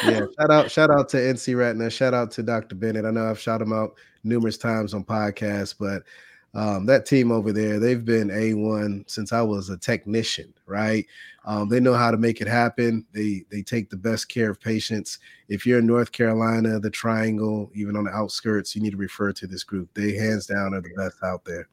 Yeah, shout out to NC Retina. Shout out to Dr. Bennett. I know I've shouted him out numerous times on podcasts, but that team over there, they've been A1 since I was a technician, right? They know how to make it happen. They take the best care of patients. If you're in North Carolina, the Triangle, even on the outskirts, you need to refer to this group. They hands down are the best out there.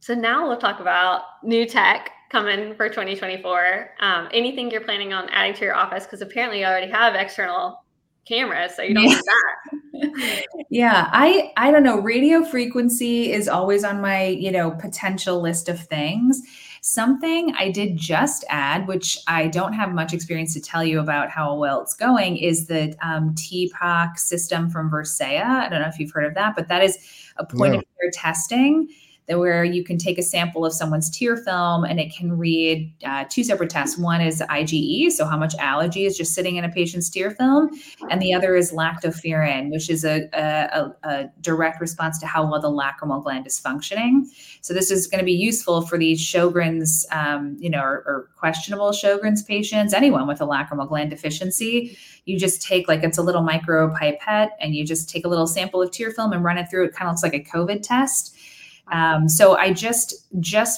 So now we'll talk about new tech coming for 2024. Anything you're planning on adding to your office? Because apparently you already have external cameras, so you don't need that. Yeah, I don't know. Radio frequency is always on my, potential list of things. Something I did just add, which I don't have much experience to tell you about how well it's going, is the TPOC system from Versea. I don't know if you've heard of that, but that is a point of care testing where you can take a sample of someone's tear film and it can read two separate tests. One is IgE, so how much allergy is just sitting in a patient's tear film, and the other is lactoferrin, which is a direct response to how well the lacrimal gland is functioning. So this is going to be useful for these Sjogren's, or questionable Sjogren's patients, anyone with a lacrimal gland deficiency. You just take it's a little micro pipette, and you just take a little sample of tear film and run it through. It kind of looks like a COVID test. So I just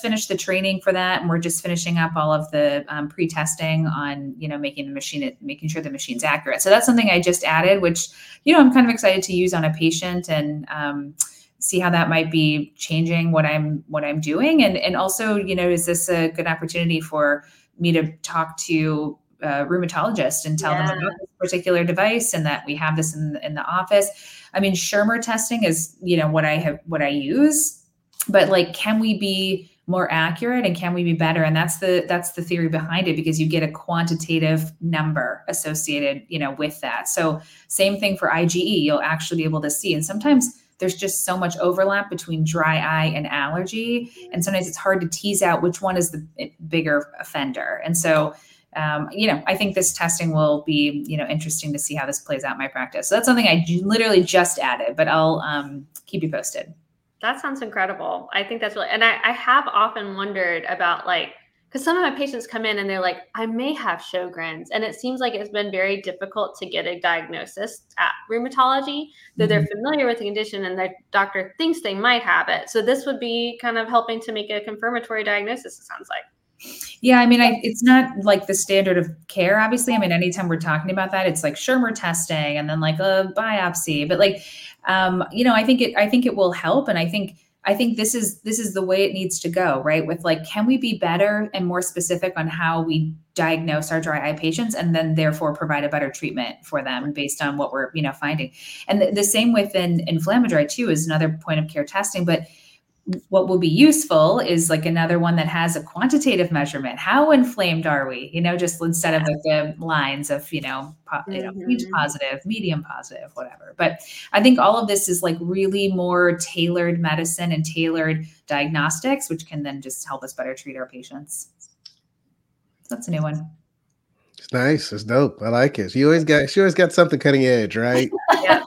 finished the training for that, and we're just finishing up all of the pre-testing on, making sure the machine's accurate. So that's something I just added, which, I'm kind of excited to use on a patient and see how that might be changing what I'm doing. And also, is this a good opportunity for me to talk to rheumatologist and tell them about this particular device and that we have this in the office. I mean, Schirmer testing is, what I use, but can we be more accurate and can we be better? And that's the theory behind it, because you get a quantitative number associated, with that. So same thing for IgE, you'll actually be able to see. And sometimes there's just so much overlap between dry eye and allergy. And sometimes it's hard to tease out which one is the bigger offender. And so, I think this testing will be, interesting to see how this plays out in my practice. So that's something I literally just added, but I'll keep you posted. That sounds incredible. I think that's really, and I have often wondered about because some of my patients come in and they're like, I may have Sjogren's. And it seems like it's been very difficult to get a diagnosis at rheumatology, though they're familiar with the condition and their doctor thinks they might have it. So this would be kind of helping to make a confirmatory diagnosis, it sounds like. Yeah. I mean, it's not the standard of care, obviously. I mean, anytime we're talking about that, it's Schirmer testing and then a biopsy, but I think it will help. And I think this is the way it needs to go, right? With can we be better and more specific on how we diagnose our dry eye patients and then therefore provide a better treatment for them based on what we're, finding. And the same within inflammatory too, is another point of care testing, but what will be useful is another one that has a quantitative measurement. How inflamed are we? Just instead of the lines of, positive, medium positive, whatever. But I think all of this is really more tailored medicine and tailored diagnostics, which can then just help us better treat our patients. So that's a new one. It's nice. It's dope. I like it. She always got something cutting edge, right? Yeah.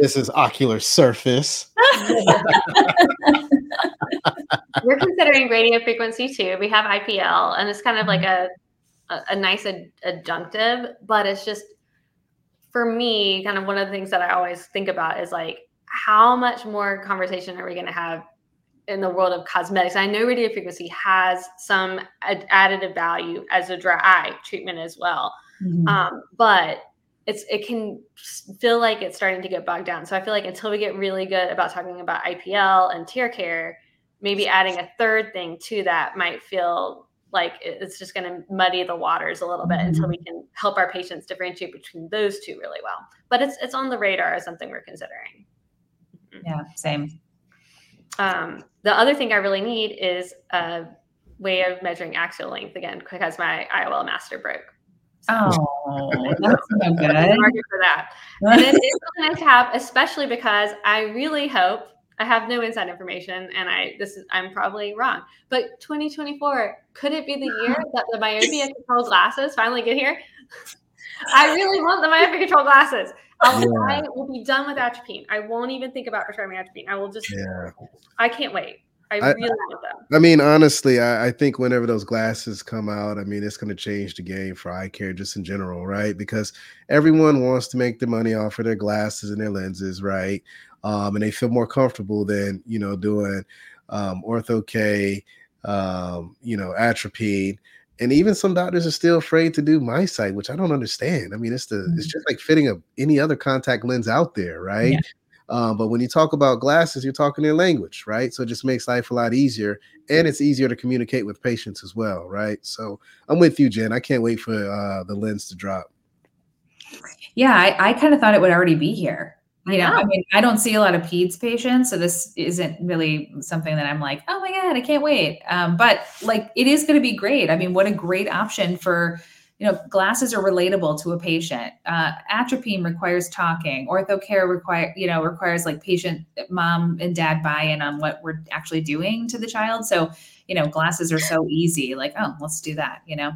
This is ocular surface. We're considering radio frequency too. We have IPL, and it's kind of a nice adjunctive, but it's just for me, kind of one of the things that I always think about is how much more conversation are we going to have in the world of cosmetics? I know radio frequency has some additive value as a dry eye treatment as well, but it can feel like it's starting to get bogged down. So I feel until we get really good about talking about IPL and tear care, maybe adding a third thing to that might feel it's just going to muddy the waters a little bit until we can help our patients differentiate between those two really well. But it's on the radar as something we're considering. Yeah, same. The other thing I really need is a way of measuring axial length again, because my IOL master broke. Oh, that's so good. I'm sorry for that. And it is a nice tab, especially because I really hope, I have no inside information, and I'm probably wrong, but 2024, could it be the year that the myopia controlled glasses finally get here? I really want the myopia controlled glasses. I will be done with atropine. I won't even think about prescribing atropine. I will just, I can't wait. I really love them. I mean, honestly, I think whenever those glasses come out, it's going to change the game for eye care just in general, right? Because everyone wants to make the money off of their glasses and their lenses, right? And they feel more comfortable than, doing ortho-K, atropine. And even some doctors are still afraid to do MiSight, which I don't understand. It's just fitting any other contact lens out there, right? Yeah. But when you talk about glasses, you're talking their language, right? So it just makes life a lot easier, and it's easier to communicate with patients as well, right? So I'm with you, Jen. I can't wait for the lens to drop. Yeah, I kind of thought it would already be here. I don't see a lot of peds patients, so this isn't really something that I'm oh my God, I can't wait. But it is going to be great. What a great option for glasses are relatable to a patient. Atropine requires talking. Ortho care requires like patient mom and dad buy-in on what we're actually doing to the child. So, glasses are so easy, like, oh, let's do that, Yeah.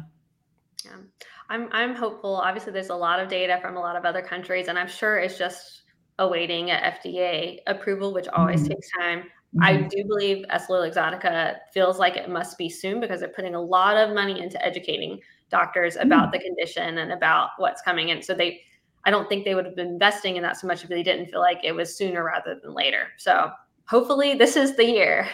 I'm hopeful. Obviously, there's a lot of data from a lot of other countries, and I'm sure it's just awaiting a FDA approval, which always takes time. Mm-hmm. I do believe Essilor Luxottica feels like it must be soon because they're putting a lot of money into educating doctors about the condition and about what's coming in. So I don't think they would have been investing in that so much if they didn't feel like it was sooner rather than later. So hopefully this is the year.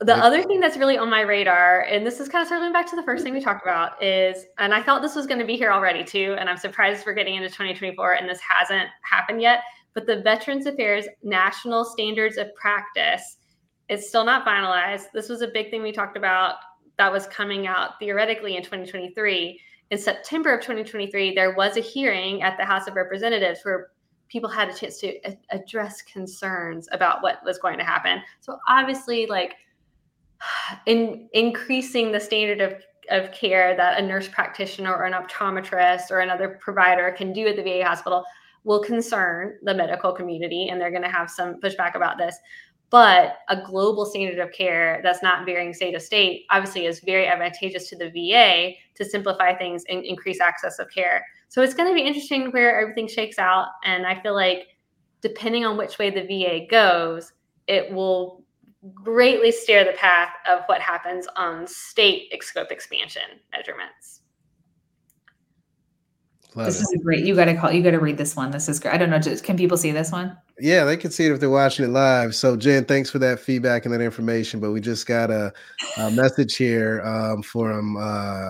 The other thing that's really on my radar, and this is kind of circling back to the first thing we talked about, is, and I thought this was going to be here already too, and I'm surprised we're getting into 2024 and this hasn't happened yet, but the Veterans Affairs National Standards of Practice, it's still not finalized. This was a big thing we talked about that was coming out theoretically in 2023. In September of 2023, there was a hearing at the House of Representatives where people had a chance to address concerns about what was going to happen. So obviously, in increasing the standard of care that a nurse practitioner or an optometrist or another provider can do at the VA hospital will concern the medical community, and they're going to have some pushback about this. But a global standard of care that's not varying state to state obviously is very advantageous to the VA to simplify things and increase access of care. So it's going to be interesting where everything shakes out. And I feel like depending on which way the VA goes, it will greatly steer the path of what happens on state scope expansion measurements. This is great. You got to read this one. This is great. I don't know. Can people see this one? Yeah, they can see it if they're watching it live. So Jen, thanks for that feedback and that information, but we just got a message here from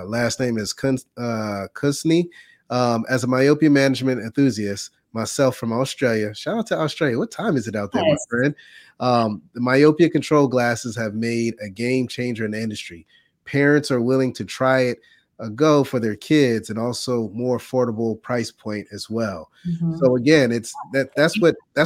last name is Kusney. As a myopia management enthusiast, myself from Australia, shout out to Australia. What time is it out there, my friend? The myopia control glasses have made a game changer in the industry. Parents are willing to try it a go for their kids, and also more affordable price point as well. Mm-hmm. So again, it's that's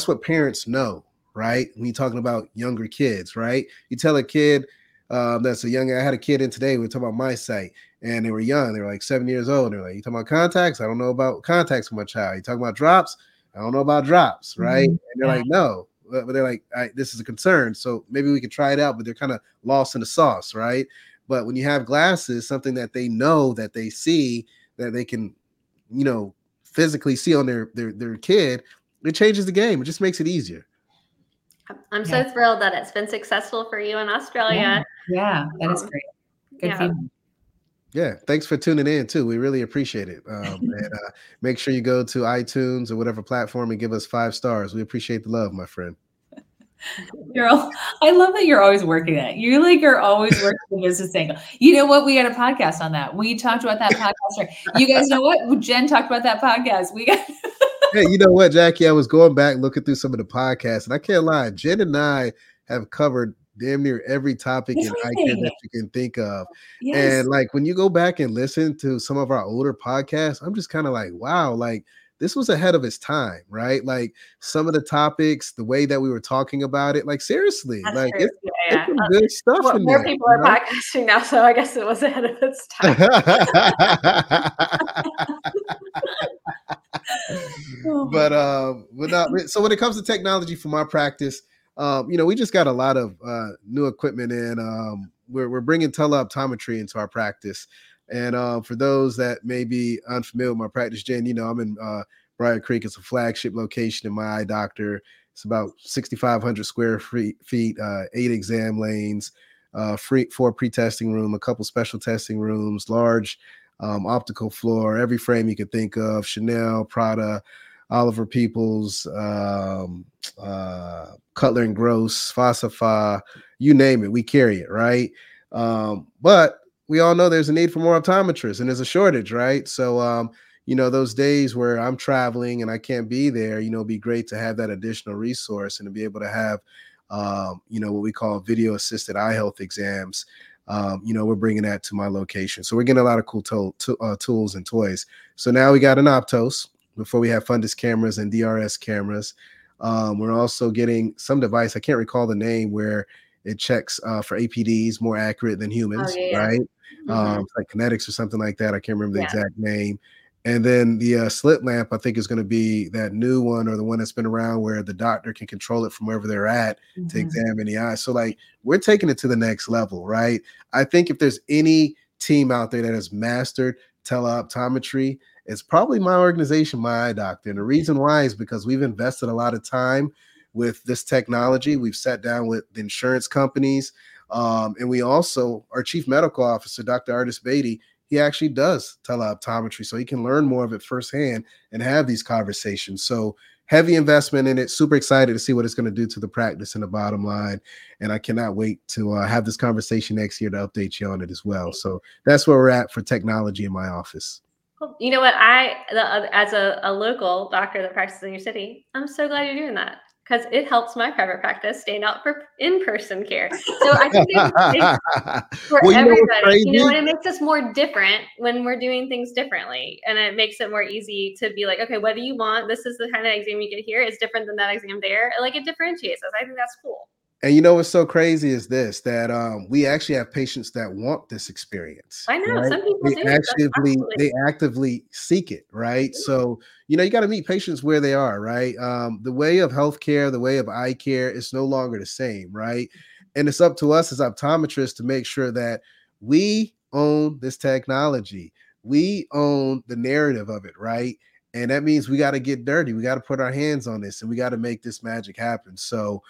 what parents know, right? When you're talking about younger kids, right? You tell a kid I had a kid in today, we were talking about my sight, and they were young. They were like 7 years old. And they're like, you talking about contacts? I don't know about contacts for my child. You talking about drops? I don't know about drops, right? Mm-hmm. And they're like, no. But they're like, this is a concern. So maybe we could try it out, but they're kind of lost in the sauce, right? But when you have glasses, something that they know, that they see, that they can, physically see on their kid, it changes the game. It just makes it easier. I'm so thrilled that it's been successful for you in Australia. Yeah, that is great. Good feedback. Yeah, thanks for tuning in, too. We really appreciate it. And make sure you go to iTunes or whatever platform and give us 5 stars. We appreciate the love, my friend. Darryl, I love that you're always working it. You're always working the business angle. You know what? We had a podcast on that. We talked about that podcast. You guys know what? Jen talked about that podcast. We got... Hey, you know what, Jackie? I was going back looking through some of the podcasts, and I can't lie. Jen and I have covered damn near every topic in eye care that you can think of. Yes. And when you go back and listen to some of our older podcasts, I'm just kind of like, wow, this was ahead of its time, right? Some of the topics, the way that we were talking about it, seriously, that's true. It's some good stuff. Well, in more there, people are podcasting now, so I guess it was ahead of its time. So when it comes to technology for my practice, we just got a lot of new equipment in. We're bringing teleoptometry into our practice. And for those that may be unfamiliar with my practice, Jen, I'm in Briar Creek. It's a flagship location in My Eye Doctor. It's about 6,500 square feet, 8 exam lanes, 4 pre-testing room, a couple special testing rooms, large optical floor, every frame you could think of, Chanel, Prada, Oliver Peoples, Cutler & Gross, Fasafa, you name it, we carry it, right? But we all know there's a need for more optometrists, and there's a shortage, right? So, those days where I'm traveling and I can't be there, it'd be great to have that additional resource and to be able to have, what we call video-assisted eye health exams. We're bringing that to my location. So we're getting a lot of cool tools and toys. So now we got an Optos. Before we had fundus cameras and DRS cameras. We're also getting some device, I can't recall the name, where it checks for APDs more accurate than humans, right? Mm-hmm. Like Kinetics or something like that. I can't remember the exact name. And then the slit lamp, I think, is going to be that new one or the one that's been around where the doctor can control it from wherever they're at to examine the eye. So, like, we're taking it to the next level, right? I think if there's any team out there that has mastered teleoptometry, it's probably my organization, My Eye Doctor. And the reason why is because we've invested a lot of time with this technology. We've sat down with the insurance companies. And we also, our chief medical officer, Dr. Artis Beatty, he actually does teleoptometry, so he can learn more of it firsthand and have these conversations. So heavy investment in it. Super excited to see what it's going to do to the practice and the bottom line. And I cannot wait to have this conversation next year to update you on it as well. So that's where we're at for technology in my office. Well, you know what? As a local doctor that practices in your city, I'm so glad you're doing that, because it helps my private practice stand out for in-person care. So I think it's for everybody, and it makes us more different when we're doing things differently. And it makes it more easy to be like, okay, what do you want? This is the kind of exam you get here. It's different than that exam there. Like, it differentiates us. I think that's cool. And you know what's so crazy is this, that we actually have patients that want this experience. I know, right? Some people they actively seek it, right? Mm-hmm. So, you know, you got to meet patients where they are, right? The way of healthcare, the way of eye care is no longer the same, right? And it's up to us as optometrists to make sure that we own this technology. We own the narrative of it, right? And that means we got to get dirty. We got to put our hands on this, and we got to make this magic happen. So,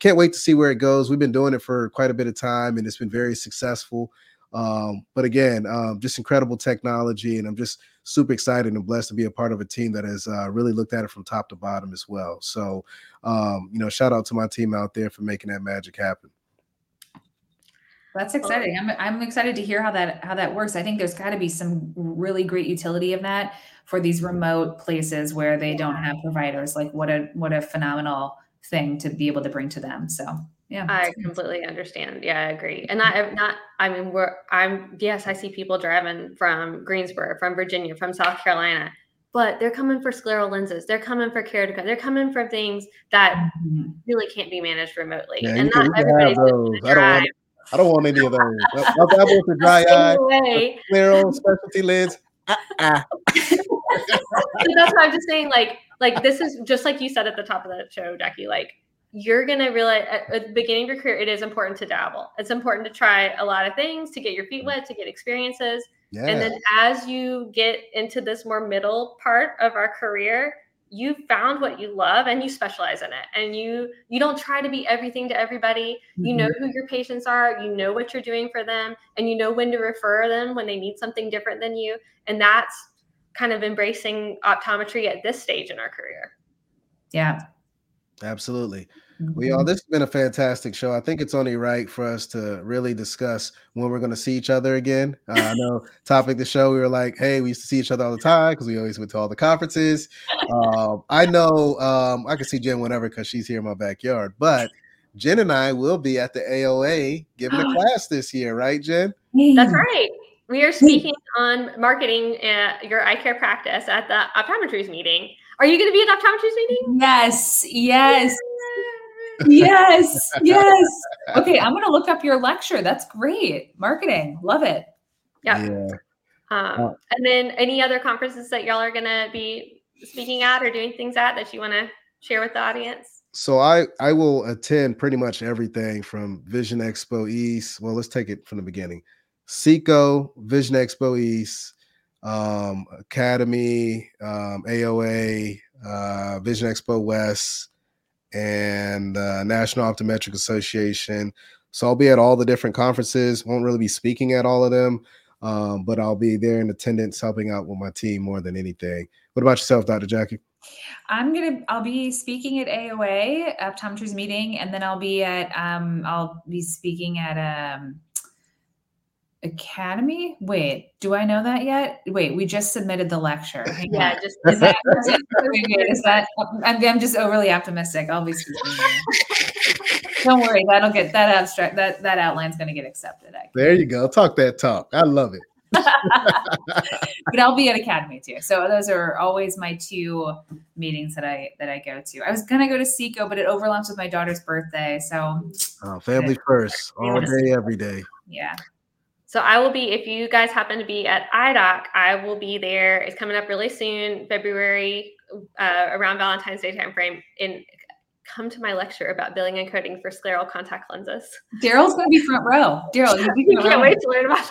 can't wait to see where it goes. We've been doing it for quite a bit of time, and it's been very successful. But again, just incredible technology, and I'm just super excited and blessed to be a part of a team that has really looked at it from top to bottom as well. So, you know, shout out to my team out there for making that magic happen. That's exciting. I'm excited to hear how that works. I think there's got to be some really great utility of that for these remote places where they don't have providers. Like, what a phenomenal thing to be able to bring to them. So yeah, I completely understand. Yeah, I agree. And I see people driving from Greensboro, from Virginia, from South Carolina, but they're coming for scleral lenses. They're coming for keratoconus. They're coming for things that really can't be managed remotely. Yeah, and not everybody's going to drive. I don't want any of those. I want the dry eye, the scleral specialty lens. So that's why I'm just saying, like this is just like you said at the top of the show, Jackie, like you're going to realize at the beginning of your career, it is important to dabble. It's important to try a lot of things, to get your feet wet, to get experiences. Yeah. And then as you get into this more middle part of our career, you found what you love and you specialize in it. And you don't try to be everything to everybody. Mm-hmm. You know who your patients are, you know what you're doing for them, and you know when to refer them when they need something different than you. And that's kind of embracing optometry at this stage in our career. Yeah, absolutely. Mm-hmm. Well, y'all, this has been a fantastic show. I think it's only right for us to really discuss when we're going to see each other again. I know topic of the show, we were like, hey, we used to see each other all the time because we always went to all the conferences. I know I can see Jen whenever because she's here in my backyard, but Jen and I will be at the AOA giving a class this year, right, Jen? That's right. We are speaking on marketing your eye care practice at the optometries meeting. Are you going to be at the optometries meeting? Yes. Yes. Okay, I'm going to look up your lecture. That's great. Marketing. Love it. Yeah. And then any other conferences that y'all are going to be speaking at or doing things at that you want to share with the audience? So I will attend pretty much everything from Vision Expo East. Well, let's take it from the beginning. SECO, Vision Expo East, Academy, AOA, Vision Expo West, and National Optometric Association. So I'll be at all the different conferences. Won't really be speaking at all of them, but I'll be there in attendance helping out with my team more than anything. What about yourself, Dr. Jackie? I'll be speaking at AOA, optometry's meeting, and then I'll be speaking at Academy? Wait, do I know that yet? Wait, we just submitted the lecture. I'm just overly optimistic. I'll be Don't worry, that'll get that abstract. That outline's going to get accepted. There you go. Talk that talk. I love it. But I'll be at Academy too. So those are always my two meetings that I go to. I was going to go to SECO, but it overlaps with my daughter's birthday. So family first all day, every day. Yeah. So I will be, if you guys happen to be at IDOC, I will be there. It's coming up really soon, February, around Valentine's Day timeframe. And come to my lecture about billing and coding for scleral contact lenses. Daryl's going to be front row. Daryl, you can't wait to learn about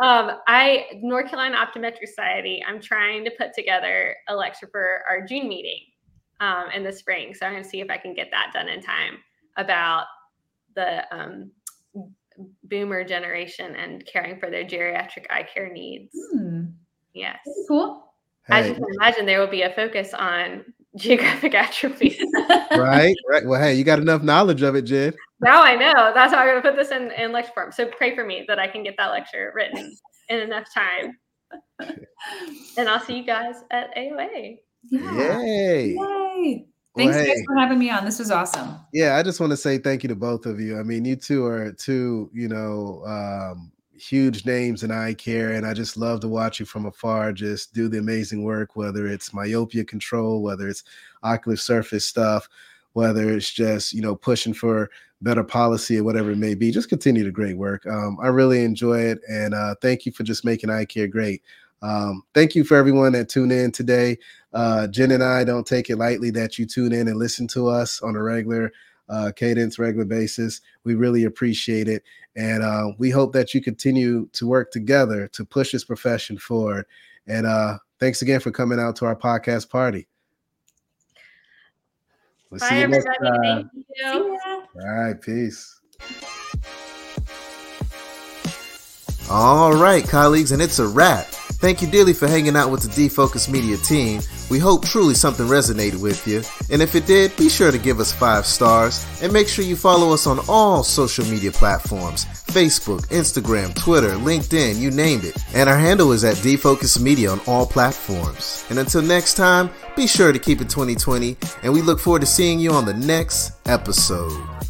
that. North Carolina Optometry Society, I'm trying to put together a lecture for our June meeting in the spring. So I'm going to see if I can get that done in time, about the boomer generation and caring for their geriatric eye care needs. Mm. Yes. That's cool. Hey. As you can imagine, there will be a focus on geographic atrophy. Right. Well, hey, you got enough knowledge of it, Jen. Now I know. That's how I'm going to put this in lecture form. So pray for me that I can get that lecture written in enough time. And I'll see you guys at AOA. Yeah. Yay. Thanks guys for having me on. This was awesome. Yeah, I just want to say thank you to both of you. I mean, you two are two, huge names in eye care, and I just love to watch you from afar just do the amazing work, whether it's myopia control, whether it's ocular surface stuff, whether it's just, pushing for better policy or whatever it may be. Just continue the great work. I really enjoy it, and thank you for just making eye care great. Thank you for everyone that tuned in today. Jen and I don't take it lightly that you tune in and listen to us on a regular cadence, regular basis. We really appreciate it. And we hope that you continue to work together to push this profession forward. And thanks again for coming out to our podcast party. We'll Bye, see you everybody. Next time. Thank you. All right. Peace. All right, colleagues, and it's a wrap. Thank you dearly for hanging out with the Defocus Media team. We hope truly something resonated with you. And if it did, be sure to give us 5 stars. And make sure you follow us on all social media platforms. Facebook, Instagram, Twitter, LinkedIn, you named it. And our handle is at Defocus Media on all platforms. And until next time, be sure to keep it 2020. And we look forward to seeing you on the next episode.